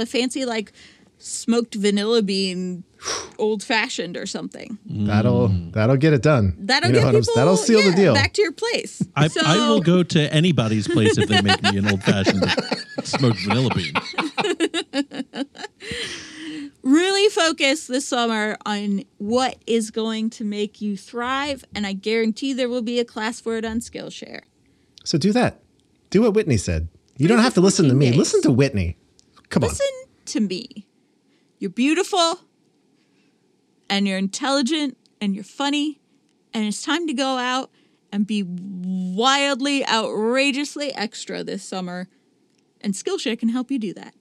a fancy like smoked vanilla bean old-fashioned or something. That'll get it done. That'll get people that'll seal the deal. Back to your place. I will go to anybody's place if they make me an old-fashioned smoked vanilla bean. Really focus this summer on what is going to make you thrive, and I guarantee there will be a class for it on Skillshare. So do that. Do what Whitney said. You don't have to listen to me. Listen to Whitney. Come on. Listen to me. You're beautiful, and you're intelligent, and you're funny, and it's time to go out and be wildly, outrageously extra this summer, and Skillshare can help you do that.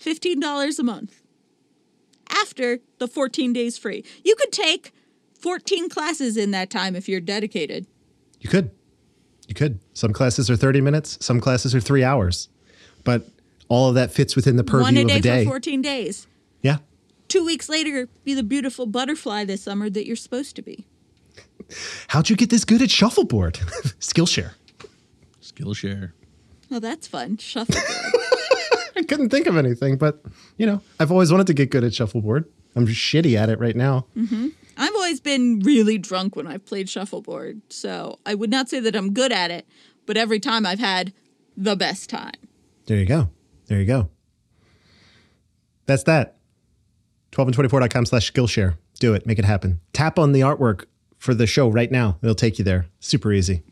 $15 a month after the 14 days free. You could take 14 classes in that time if you're dedicated. You could. You could. Some classes are 30 minutes. Some classes are 3 hours. But all of that fits within the purview of a day. One a day for 14 days. Yeah. 2 weeks later, be the beautiful butterfly this summer that you're supposed to be. How'd you get this good at shuffleboard? Skillshare. Skillshare. Well, that's fun. Shuffleboard. I couldn't think of anything, but, you know, I've always wanted to get good at shuffleboard. I'm shitty at it right now. Mm-hmm. I've always been really drunk when I've played shuffleboard, so I would not say that I'm good at it, but every time I've had the best time. There you go. There you go. That's that. 12and24.com/Skillshare. Do it. Make it happen. Tap on the artwork for the show right now. It'll take you there. Super easy.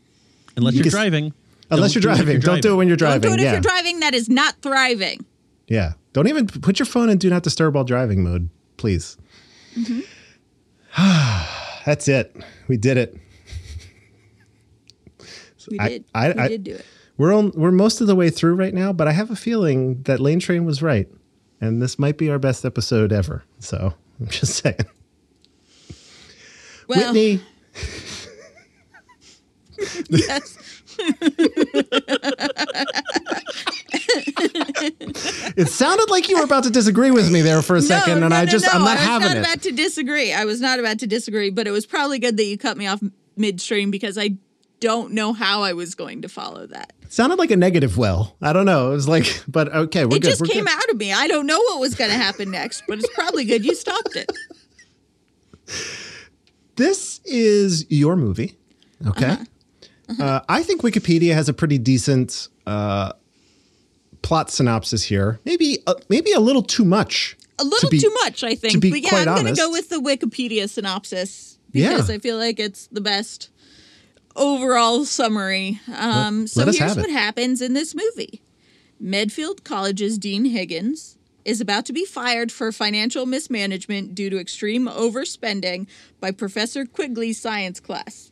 Unless you're driving. Unless you're driving. Don't do it when you're driving. Don't do it if you're driving. That is not thriving. Yeah. Don't even put your phone in do not disturb while driving mode, please. Mm-hmm. That's it. We did it. We did do it. We're most of the way through right now, but I have a feeling that Lane Train was right, and this might be our best episode ever. So I'm just saying. Well, Whitney. Yes. It sounded like you were about to disagree with me there for a second, and I'm not having it. I was not about to disagree, but it was probably good that you cut me off midstream because I don't know how I was going to follow that. It sounded like a negative well. I don't know. It was like, but okay, we're good. It just came out of me. I don't know what was going to happen next, but it's probably good you stopped it. This is your movie, okay? I think Wikipedia has a pretty decent plot synopsis here. Maybe a little too much. A little too much, I think. But yeah, I'm going to go with the Wikipedia synopsis because I feel like it's the best overall summary. So here's what happens in this movie. Medfield College's Dean Higgins is about to be fired for financial mismanagement due to extreme overspending by Professor Quigley's science class.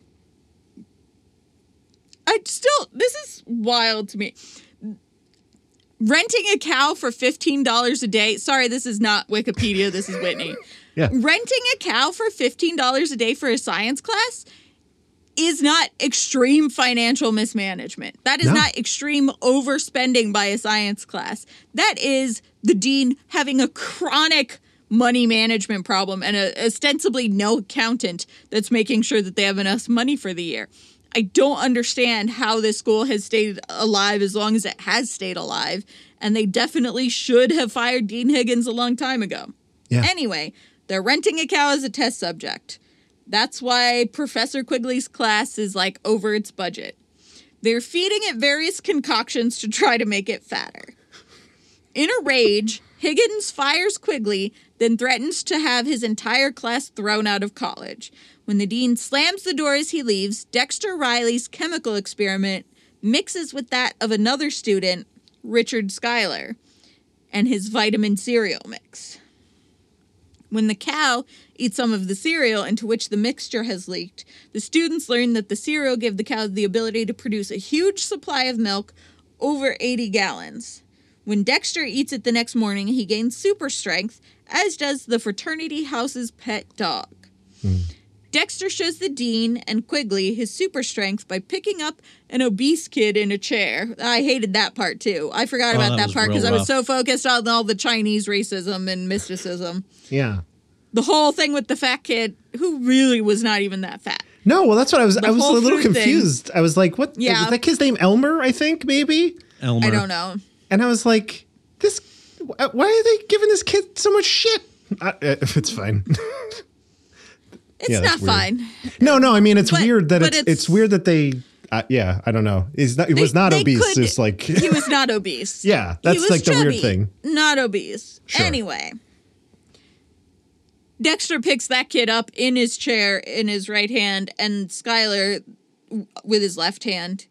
This is wild to me. Renting a cow for $15 a day. Sorry, this is not Wikipedia. This is Whitney. Yeah. Renting a cow for $15 a day for a science class is not extreme financial mismanagement. That is not extreme overspending by a science class. That is the dean having a chronic money management problem and a ostensibly no accountant that's making sure that they have enough money for the year. I don't understand how this school has stayed alive as long as it has stayed alive, and they definitely should have fired Dean Higgins a long time ago. Yeah. Anyway, they're renting a cow as a test subject. That's why Professor Quigley's class is, like, over its budget. They're feeding it various concoctions to try to make it fatter. In a rage, Higgins fires Quigley, then threatens to have his entire class thrown out of college. When the dean slams the door as he leaves, Dexter Riley's chemical experiment mixes with that of another student, Richard Schuyler, and his vitamin cereal mix. When the cow eats some of the cereal into which the mixture has leaked, the students learn that the cereal gave the cow the ability to produce a huge supply of milk, over 80 gallons. When Dexter eats it the next morning, he gains super strength, as does the fraternity house's pet dog. Mm. Dexter shows the dean and Quigley his super strength by picking up an obese kid in a chair. I hated that part, too. I forgot about that part because I was so focused on all the Chinese racism and mysticism. Yeah. The whole thing with the fat kid, who really was not even that fat. No, well, that's what I was a little confused. I was like, what? Yeah. Was that kid's name Elmer, I think, maybe? Elmer. I don't know. And I was like, why are they giving this kid so much shit? It's fine. It's not fine. No, I mean it's weird that they I don't know. He was not obese. It's like he was not obese. Yeah, that's like chubby, the weird thing. Not obese. Sure. Anyway, Dexter picks that kid up in his chair in his right hand and Schuyler with his left hand,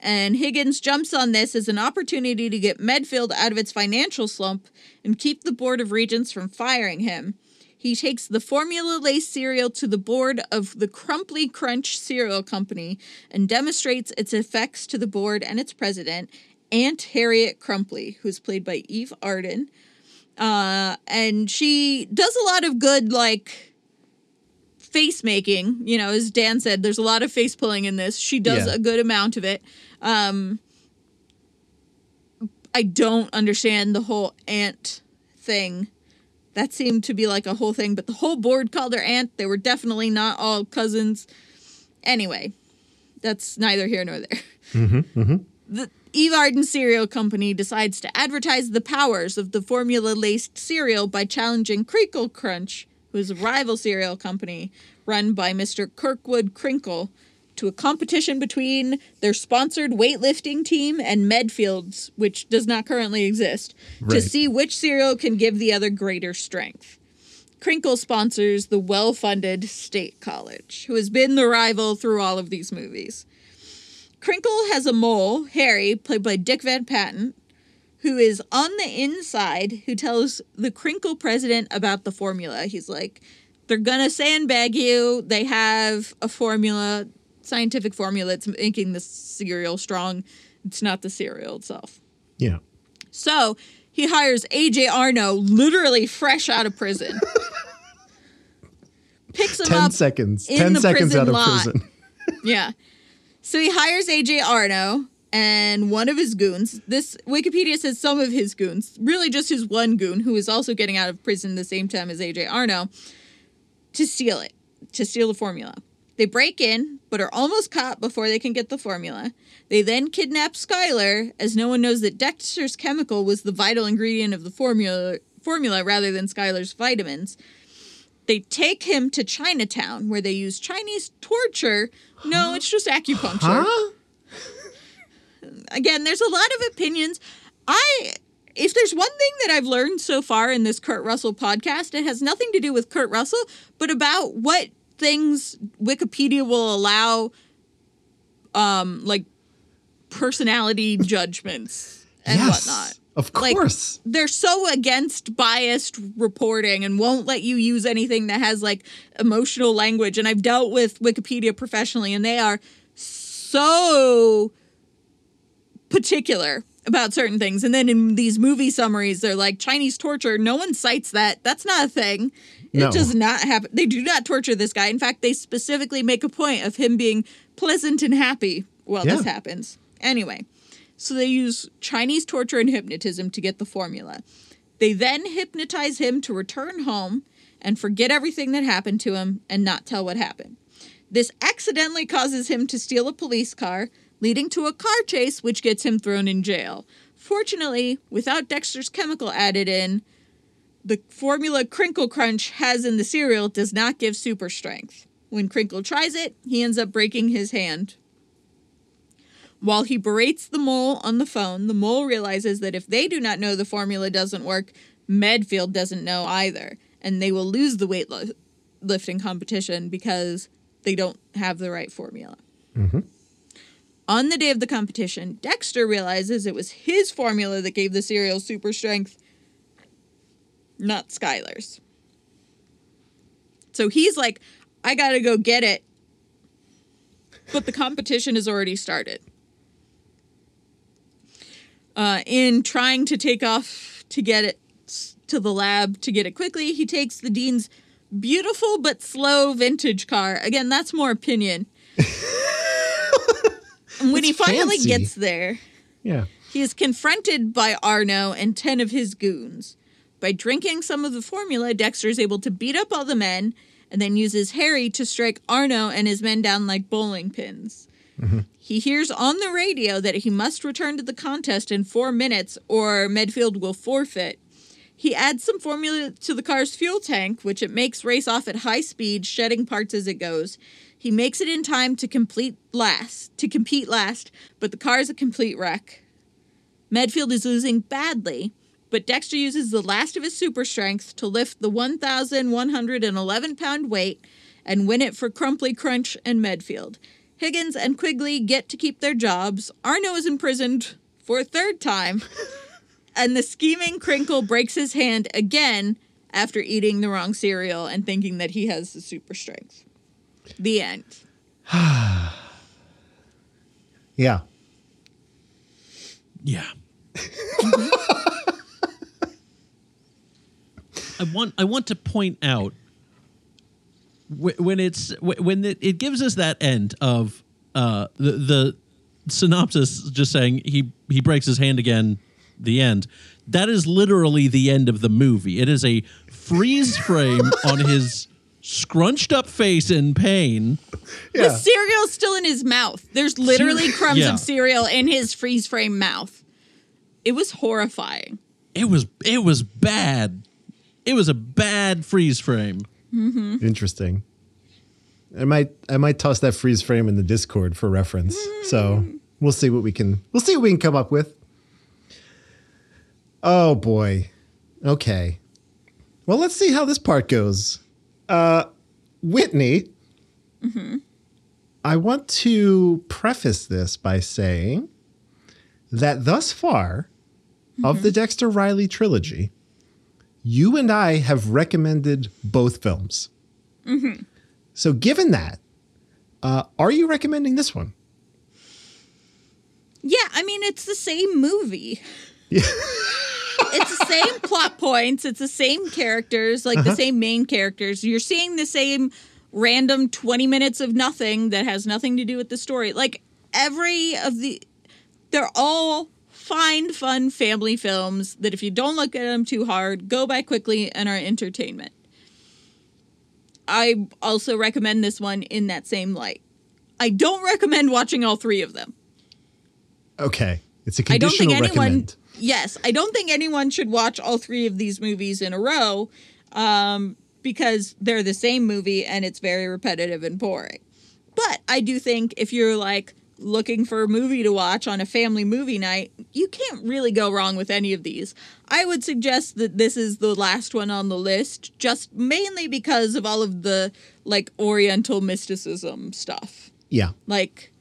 And Higgins jumps on this as an opportunity to get Medfield out of its financial slump and keep the Board of Regents from firing him. He takes the formula-laced cereal to the board of the Crumply Crunch Cereal Company and demonstrates its effects to the board and its president, Aunt Harriet Crumply, who's played by Eve Arden. And she does a lot of good, like, face-making. You know, as Dan said, there's a lot of face-pulling in this. She does a good amount of it. I don't understand the whole aunt thing. That seemed to be like a whole thing, but the whole board called her aunt. They were definitely not all cousins. Anyway, that's neither here nor there. Mm-hmm, mm-hmm. The Eve Arden Cereal Company decides to advertise the powers of the formula-laced cereal by challenging Crinkle Crunch, who is a rival cereal company run by Mr. Kirkwood Crinkle, to a competition between their sponsored weightlifting team and Medfield's, which does not currently exist, to see which cereal can give the other greater strength. Crinkle sponsors the well-funded State College, who has been the rival through all of these movies. Crinkle has a mole, Harry, played by Dick Van Patten, who is on the inside, who tells the Crinkle president about the formula. He's like, they're going to sandbag you. They have a formula, scientific formula that's making the cereal strong. It's not the cereal itself. Yeah. So he hires AJ Arno, literally fresh out of prison. Picks him up 10 seconds. In 10 seconds out of prison. Yeah. So he hires AJ Arno and one of his goons. This Wikipedia says some of his goons, really just his one goon who is also getting out of prison the same time as AJ Arno, to steal it, to steal the formula. They break in, but are almost caught before they can get the formula. They then kidnap Skylar, as no one knows that Dexter's chemical was the vital ingredient of the formula rather than Skylar's vitamins. They take him to Chinatown, where they use Chinese torture. No, it's just acupuncture. Huh? Again, there's a lot of opinions. If there's one thing that I've learned so far in this Kurt Russell podcast, it has nothing to do with Kurt Russell, but about what things Wikipedia will allow, like, personality judgments and whatnot. Of course. Like, they're so against biased reporting and won't let you use anything that has, like, emotional language. And I've dealt with Wikipedia professionally, and they are so particular about certain things. And then in these movie summaries, they're like, Chinese torture, no one cites that. That's not a thing. No. It does not happen. They do not torture this guy. In fact, they specifically make a point of him being pleasant and happy while this happens. Anyway. So they use Chinese torture and hypnotism to get the formula. They then hypnotize him to return home and forget everything that happened to him and not tell what happened. This accidentally causes him to steal a police car, leading to a car chase, which gets him thrown in jail. Fortunately, without Dexter's chemical added in, the formula Crinkle Crunch has in the cereal does not give super strength. When Crinkle tries it, he ends up breaking his hand. While he berates the mole on the phone, the mole realizes that if they do not know the formula doesn't work, Medfield doesn't know either, and they will lose the weightlifting competition because they don't have the right formula. Mm-hmm. On the day of the competition, Dexter realizes it was his formula that gave the cereal super strength, not Skylar's. So he's like, I gotta go get it, but the competition has already started. In trying to take off to get it to the lab to get it quickly, he takes the dean's beautiful but slow vintage car. Again, that's more opinion. And when he finally gets there, he is confronted by Arno and 10 of his goons. By drinking some of the formula, Dexter is able to beat up all the men and then uses Harry to strike Arno and his men down like bowling pins. Mm-hmm. He hears on the radio that he must return to the contest in 4 minutes or Medfield will forfeit. He adds some formula to the car's fuel tank, which it makes race off at high speed, shedding parts as it goes. He makes it in time to compete last, but the car is a complete wreck. Medfield is losing badly, but Dexter uses the last of his super strength to lift the 1,111-pound weight and win it for Crumply Crunch and Medfield. Higgins and Quigley get to keep their jobs. Arno is imprisoned for a third time. And the scheming Crinkle breaks his hand again after eating the wrong cereal and thinking that he has the super strength. The end. Yeah. Yeah. I want to point out when it gives us that end of the synopsis just saying he breaks his hand again, the end. That is literally the end of the movie. It is a freeze frame on his scrunched up face in pain. Yeah. The cereal's still in his mouth. There's literally crumbs of cereal in his freeze frame mouth. It was horrifying. It was bad. It was a bad freeze frame. Mm-hmm. Interesting. I might toss that freeze frame in the Discord for reference. Mm. So we'll see what we can come up with. Oh boy. Okay. Well, let's see how this part goes. Whitney. Mm-hmm. I want to preface this by saying that thus far, of the Dexter Riley trilogy, you and I have recommended both films. Mm-hmm. So given that, are you recommending this one? Yeah, I mean, it's the same movie. Yeah. It's the same plot points. It's the same characters, like the same main characters. You're seeing the same random 20 minutes of nothing that has nothing to do with the story. Like they're all fine, fun family films that if you don't look at them too hard, go by quickly and are entertainment. I also recommend this one in that same light. I don't recommend watching all three of them. Okay. It's a conditional recommend. Yes, I don't think anyone should watch all three of these movies in a row because they're the same movie and it's very repetitive and boring. But I do think if you're like looking for a movie to watch on a family movie night, you can't really go wrong with any of these. I would suggest that this is the last one on the list, just mainly because of all of the like Oriental mysticism stuff. Yeah. Like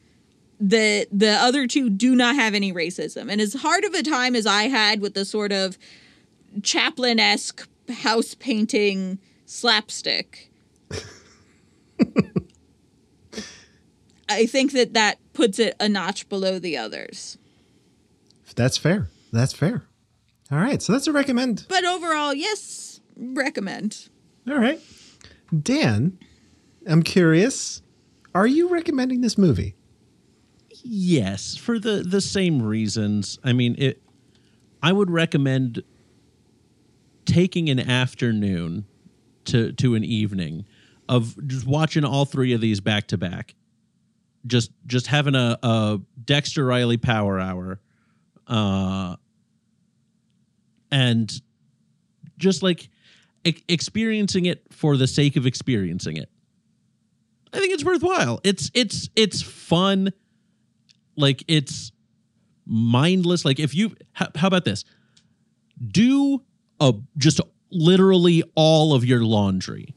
the other two do not have any racism. And as hard of a time as I had with the sort of Chaplin-esque house painting slapstick, I think that puts it a notch below the others. That's fair. That's fair. All right. So that's a recommend. But overall, yes, recommend. All right. Dan, I'm curious, are you recommending this movie? Yes, for the same reasons. I mean, I would recommend taking an afternoon to an evening of just watching all three of these back to back. Just having a Dexter Riley power hour, and just like experiencing it for the sake of experiencing it. I think it's worthwhile. It's fun. Like, it's mindless. Like, if you... How about this? Do just literally all of your laundry.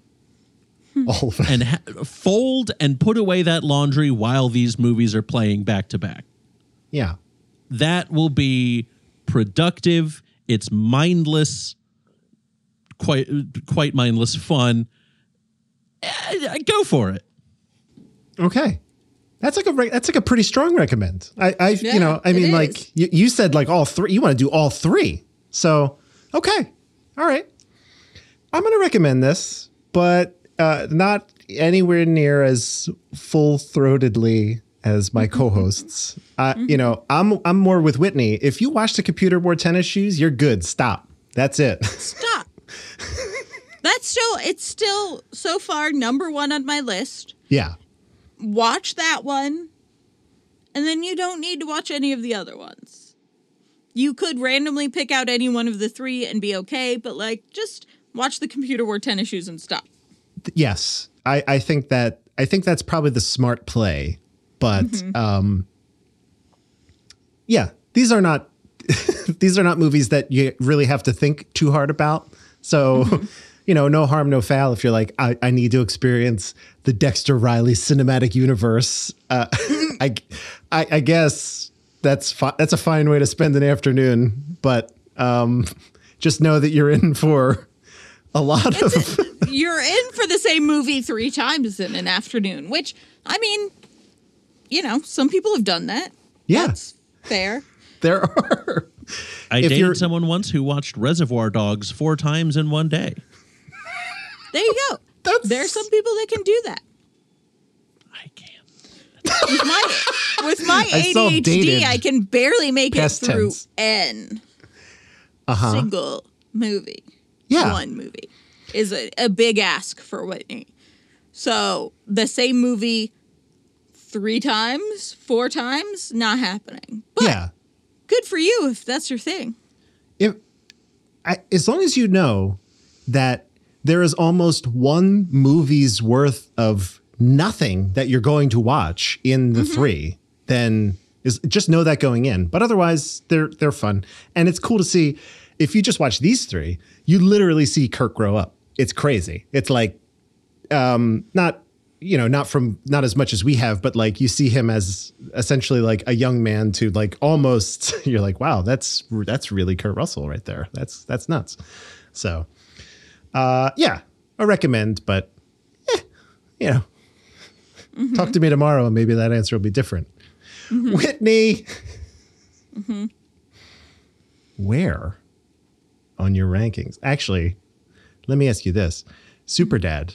All of it. And fold and put away that laundry while these movies are playing back-to-back. Yeah. That will be productive. It's mindless. Quite mindless fun. Go for it. Okay. That's like a pretty strong recommend. I mean, you said like all three, you want to do all three. So, okay. All right. I'm going to recommend this, but not anywhere near as full-throatedly as my co-hosts. I'm more with Whitney. If you watch The Computer Wore Tennis Shoes, you're good. Stop. That's it. Stop. It's still so far number one on my list. Yeah. Watch that one, and then you don't need to watch any of the other ones. You could randomly pick out any one of the three and be okay, but like just watch The Computer Wore Tennis Shoes and stop. Yes, I think that's probably the smart play, but yeah, these are not these are not movies that you really have to think too hard about. So you know, no harm, no foul. If you're like, I need to experience the Dexter Riley cinematic universe, I guess that's a fine way to spend an afternoon. But just know that you're in for a lot of. You're in for the same movie 3 times in an afternoon, which, I mean, you know, some people have done that. Yeah. That's fair. There are. I dated someone once who watched Reservoir Dogs 4 times in 1 day. There you go. There are some people that can do that. I can't. With my ADHD, I can barely make it through an single movie. Yeah. One movie is a big ask for Whitney. So the same movie 3 times, 4 times, not happening. But yeah. Good for you if that's your thing. As long as you know that there is almost one movie's worth of nothing that you're going to watch in the 3, then just know that going in. But otherwise, they're fun. And it's cool to see. If you just watch these 3, you literally see Kurt grow up. It's crazy. It's like not as much as we have, but like you see him as essentially like a young man to like almost, you're like, wow, that's really Kurt Russell right there. That's nuts. So, yeah, I recommend, but you know, talk to me tomorrow and maybe that answer will be different. Whitney, where on your rankings? Actually, let me ask you this. Super Dad.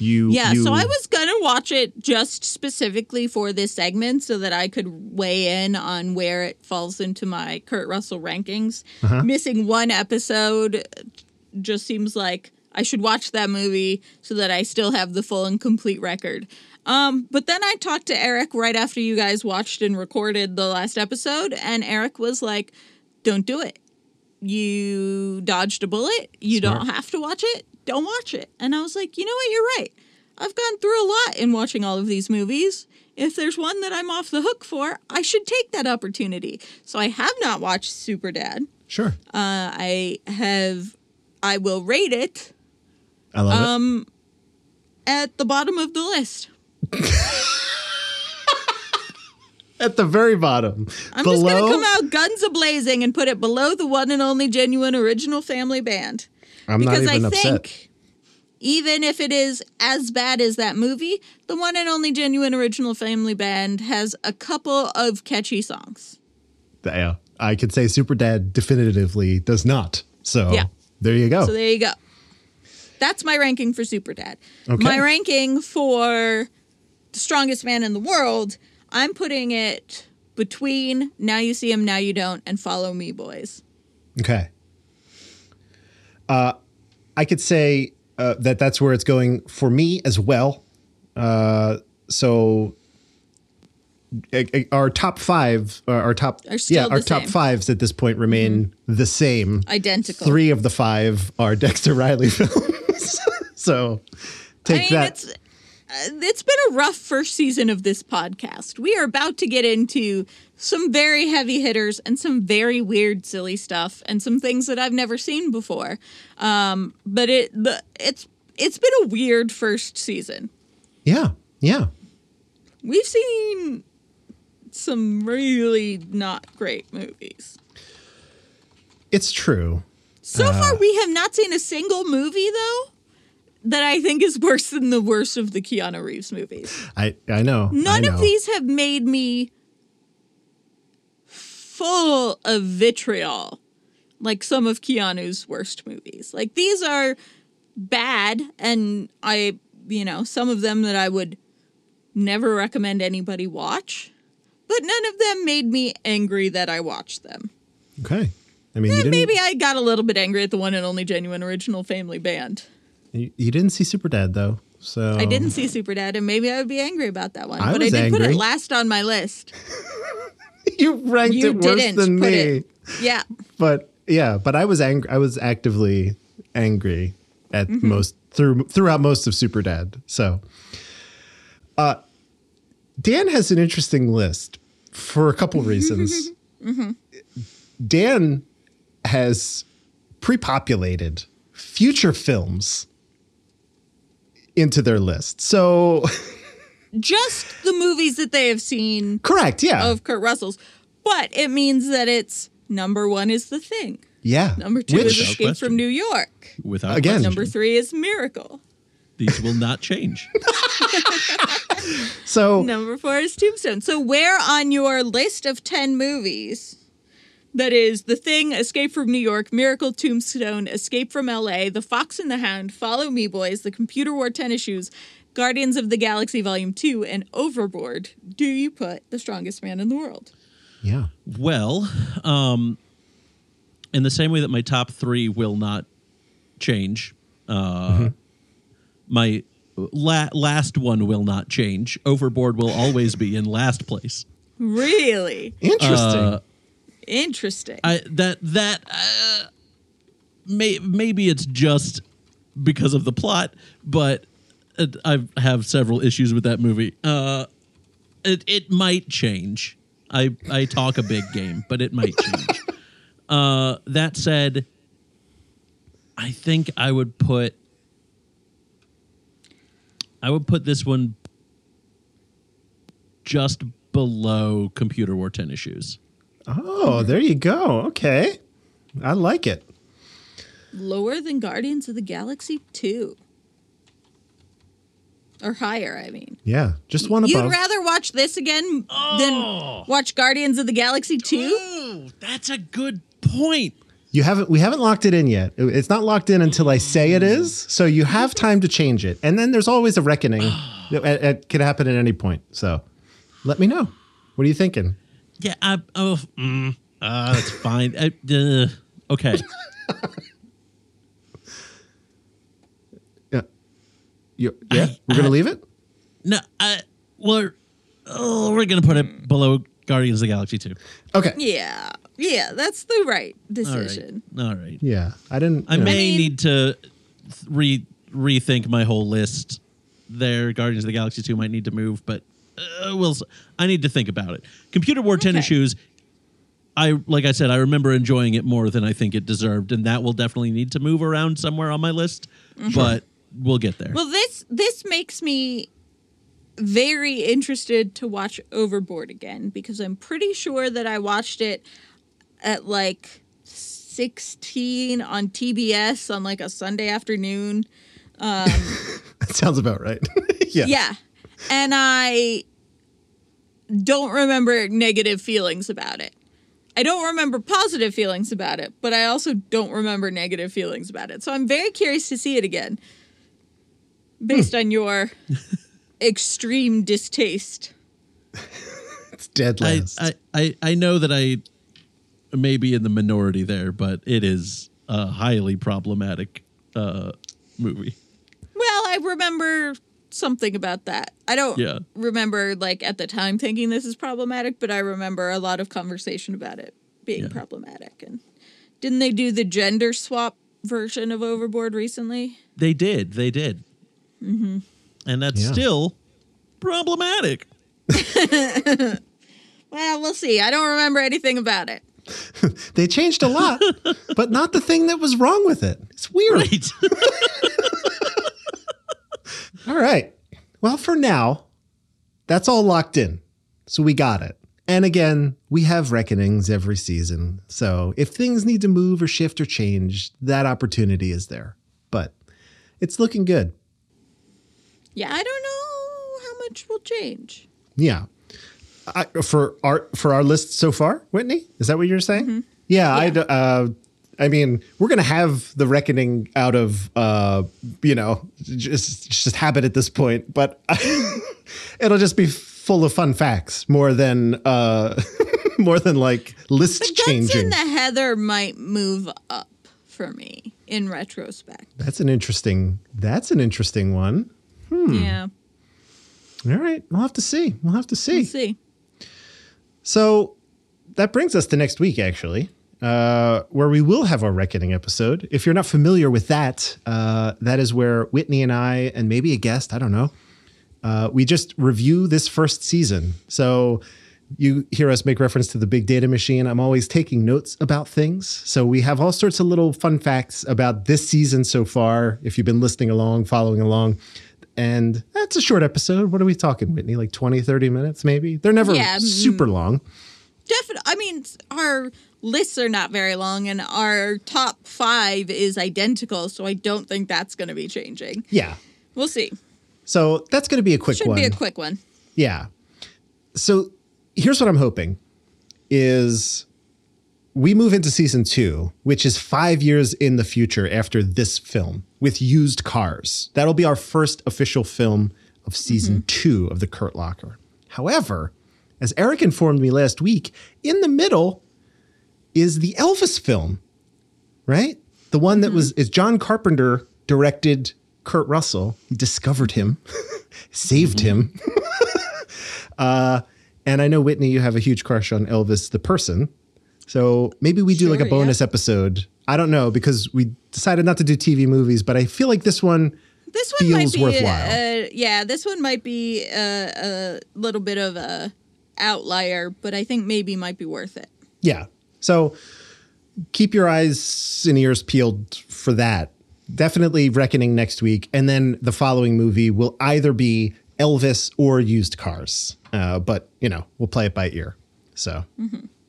So I was going to watch it just specifically for this segment so that I could weigh in on where it falls into my Kurt Russell rankings. Missing one episode just seems like I should watch that movie so that I still have the full and complete record. But then I talked to Eric right after you guys watched and recorded the last episode, and Eric was like, don't do it. You dodged a bullet. You don't have to watch it. Don't watch it. And I was like, you know what? You're right. I've gone through a lot in watching all of these movies. If there's one that I'm off the hook for, I should take that opportunity. So I have not watched Super Dad. Sure. I will rate it. I love it. At the bottom of the list. At the very bottom. I'm just going to come out guns a-blazing and put it below the one and only genuine original family band. Because I think even if it is as bad as that movie, the one and only genuine original family band has a couple of catchy songs. Yeah, I could say Super Dad definitively does not. So there you go. So there you go. That's my ranking for Super Dad. Okay. My ranking for The Strongest Man in the World, I'm putting it between Now You See Him, Now You Don't, and Follow Me Boys. Okay. I could say that's where it's going for me as well. Our top fives at this point remain the same. Identical. 3 of the 5 are Dexter Riley films. So take that. It's been a rough first season of this podcast. We are about to get into some very heavy hitters and some very weird, silly stuff and some things that I've never seen before. But it's been a weird first season. Yeah, yeah. We've seen some really not great movies. It's true. So far, we have not seen a single movie, though, that I think is worse than the worst of the Keanu Reeves movies. I know. None of these have made me full of vitriol, like some of Keanu's worst movies. Like, these are bad, and some of them that I would never recommend anybody watch, but none of them made me angry that I watched them. Okay. I mean, maybe I got a little bit angry at the one and only genuine original family band. You didn't see Super Dad, though. So I didn't see Super Dad, and maybe I would be angry about that one. But I did put it last on my list. You ranked it worse than me. Yeah. But I was angry. I was actively angry at most throughout most of Super Dad. So Dan has an interesting list for a couple reasons. Dan has pre-populated future films into their list. So just the movies that they have seen. Correct. Yeah. Of Kurt Russell's. But it means that it's number one is The Thing. Yeah. Number two is Escape from New York. Without again. Number three is Miracle. These will not change. So number four is Tombstone. So where on your list of 10 movies that is The Thing, Escape from New York, Miracle, Tombstone, Escape from L.A., The Fox and the Hound, Follow Me Boys, The Computer Wore Tennis Shoes, Guardians of the Galaxy Volume 2, and Overboard do you put The Strongest Man in the World? Yeah. Well, in the same way that my top three will not change, my last one will not change. Overboard will always be in last place. Really? Interesting. Interesting. Maybe it's just because of the plot, but I have several issues with that movie. It might change. I talk a big game, but it might change. That said, I think I would put this one just below Computer Wore Tennis Shoes. Oh, there you go. Okay. I like it. Lower than Guardians of the Galaxy 2. Or higher, I mean. Yeah, just one above. You'd rather watch this again than watch Guardians of the Galaxy 2? Oh, that's a good point. We haven't locked it in yet. It's not locked in until I say it is, so you have time to change it. And then there's always a reckoning that could happen at any point. So let me know. What are you thinking? Yeah, that's fine. Okay. We're going to leave it? No, we're going to put it below Guardians of the Galaxy 2. Okay. Yeah. Yeah, that's the right decision. All right. Yeah, I didn't. I may need to rethink my whole list. There, Guardians of the Galaxy 2 might need to move, but I need to think about it. Computer Wore Tennis Shoes. Like I said, I remember enjoying it more than I think it deserved, and that will definitely need to move around somewhere on my list. Mm-hmm. But we'll get there. Well, this makes me very interested to watch Overboard again because I'm pretty sure that I watched it at like 16 on TBS on like a Sunday afternoon. That sounds about right. Yeah. Yeah. And I don't remember negative feelings about it. I don't remember positive feelings about it, but I also don't remember negative feelings about it. So I'm very curious to see it again based on your extreme distaste. It's dead last. I know that I maybe in the minority there, but it is a highly problematic movie. Well, I remember something about that. I don't remember like at the time thinking this is problematic, but I remember a lot of conversation about it being problematic. And didn't they do the gender swap version of Overboard recently? They did. Mm-hmm. And that's still problematic. Well, we'll see. I don't remember anything about it. They changed a lot, but not the thing that was wrong with it. It's weird. Right. All right. Well, for now, that's all locked in. So we got it. And again, we have reckonings every season. So if things need to move or shift or change, that opportunity is there. But it's looking good. Yeah, I don't know how much will change. Yeah. For our list so far, Whitney, is that what you're saying? Mm-hmm. Yeah. I mean, we're going to have the reckoning out of, just habit at this point, but it'll just be full of fun facts more than like list but changing. That's in the Heather might move up for me in retrospect. That's an interesting one. Hmm. Yeah. All right. We'll have to see. We'll see. So that brings us to next week, actually, where we will have our reckoning episode. If you're not familiar with that, that is where Whitney and I, and maybe a guest, I don't know, we just review this first season. So You hear us make reference to the big data machine. I'm always taking notes about things. So we have all sorts of little fun facts about this season so far, if you've been listening along, following along. And that's a short episode. What are we talking, Whitney? Like 20, 30 minutes maybe? They're never super long. Definitely. I mean, our lists are not very long, and our top 5 is identical, so I don't think that's going to be changing. Yeah. We'll see. So that's going to be a quick one. Should be a quick one. Yeah. So here's what I'm hoping is we move into season 2, which is 5 years in the future after this film, with Used Cars. That'll be our first official film of season 2 of the Kurt Locker. However, as Eric informed me last week, in the middle is the Elvis film, right? The one that is John Carpenter directed Kurt Russell. He discovered him, saved him. And I know, Whitney, you have a huge crush on Elvis the person. So maybe we do like a bonus episode. I don't know, because we decided not to do TV movies, but I feel like this one feels might be worthwhile. This one might be a little bit of a outlier, but I think maybe might be worth it. Yeah. So keep your eyes and ears peeled for that. Definitely Reckoning next week. And then the following movie will either be Elvis or Used Cars. But, you know, we'll play it by ear. So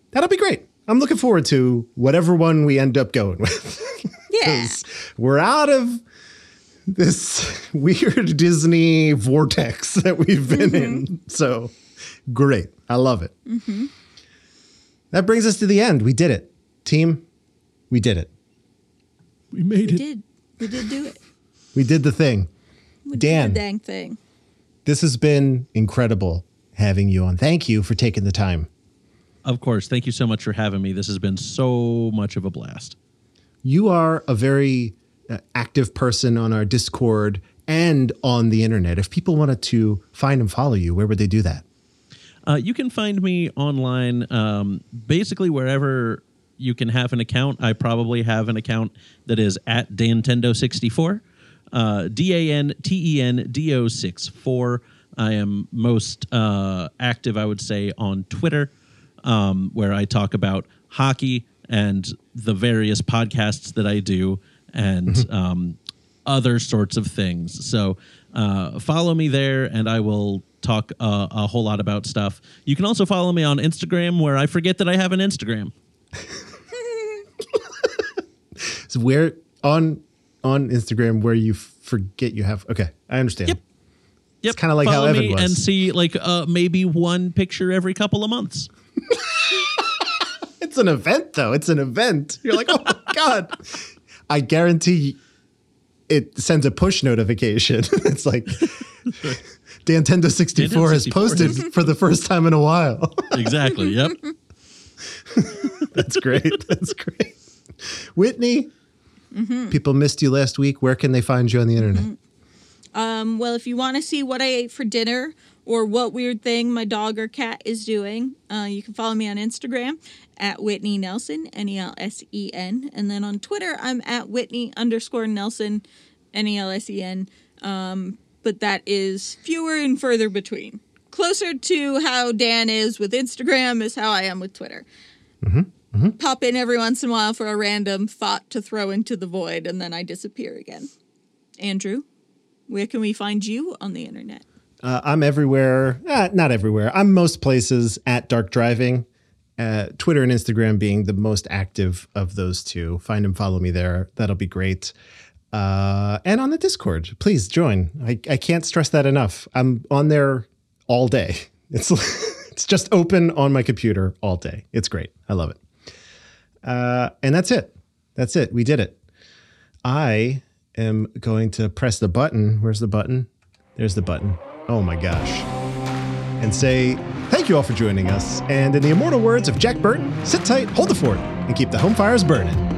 that'll be great. I'm looking forward to whatever one we end up going with. Yeah. We're out of this weird Disney vortex that we've been in. So great. I love it. That brings us to the end. We did it. Team, we did it. We made it. We did do it. We did the thing. We did the dang thing. This has been incredible having you on. Thank you for taking the time. Of course. Thank you so much for having me. This has been so much of a blast. You are a very active person on our Discord and on the internet. If people wanted to find and follow you, where would they do that? You can find me online basically wherever you can have an account. I probably have an account that is at Dantendo64, D-A-N-T-E-N-D-O-6-4. I am most active, I would say, on Twitter, where I talk about hockey and the various podcasts that I do and other sorts of things. So follow me there, and I will talk a whole lot about stuff. You can also follow me on Instagram, where I forget that I have an Instagram. So where on Instagram where you forget you have. Okay, I understand. Yep. It's kind of like follow how Evan was. And see like maybe one picture every couple of months. It's an event, though. It's an event. You're like, oh my God. I guarantee it sends a push notification. It's like Dantendo64 has posted for the first time in a while. Exactly. Yep. That's great. That's great. Whitney, people missed you last week. Where can they find you on the internet? Well, if you want to see what I ate for dinner or what weird thing my dog or cat is doing, you can follow me on Instagram at Whitney Nelson, N-E-L-S-E-N. And then on Twitter, I'm at Whitney_Nelson, N-E-L-S-E-N. But that is fewer and further between. Closer to how Dan is with Instagram is how I am with Twitter. Pop in every once in a while for a random thought to throw into the void, and then I disappear again. Andrew, where can we find you on the internet? I'm everywhere. Not everywhere. I'm most places at Dark Driving. Twitter and Instagram being the most active of those two. Find and follow me there. That'll be great. And on the Discord, please join. I can't stress that enough. I'm on there all day. It's just open on my computer all day. It's great. I love it. And that's it. That's it. We did it. I am going to press the button. Where's the button? There's the button. Oh my gosh. And say thank you all for joining us. And in the immortal words of Jack Burton, sit tight, hold the fort, and keep the home fires burning.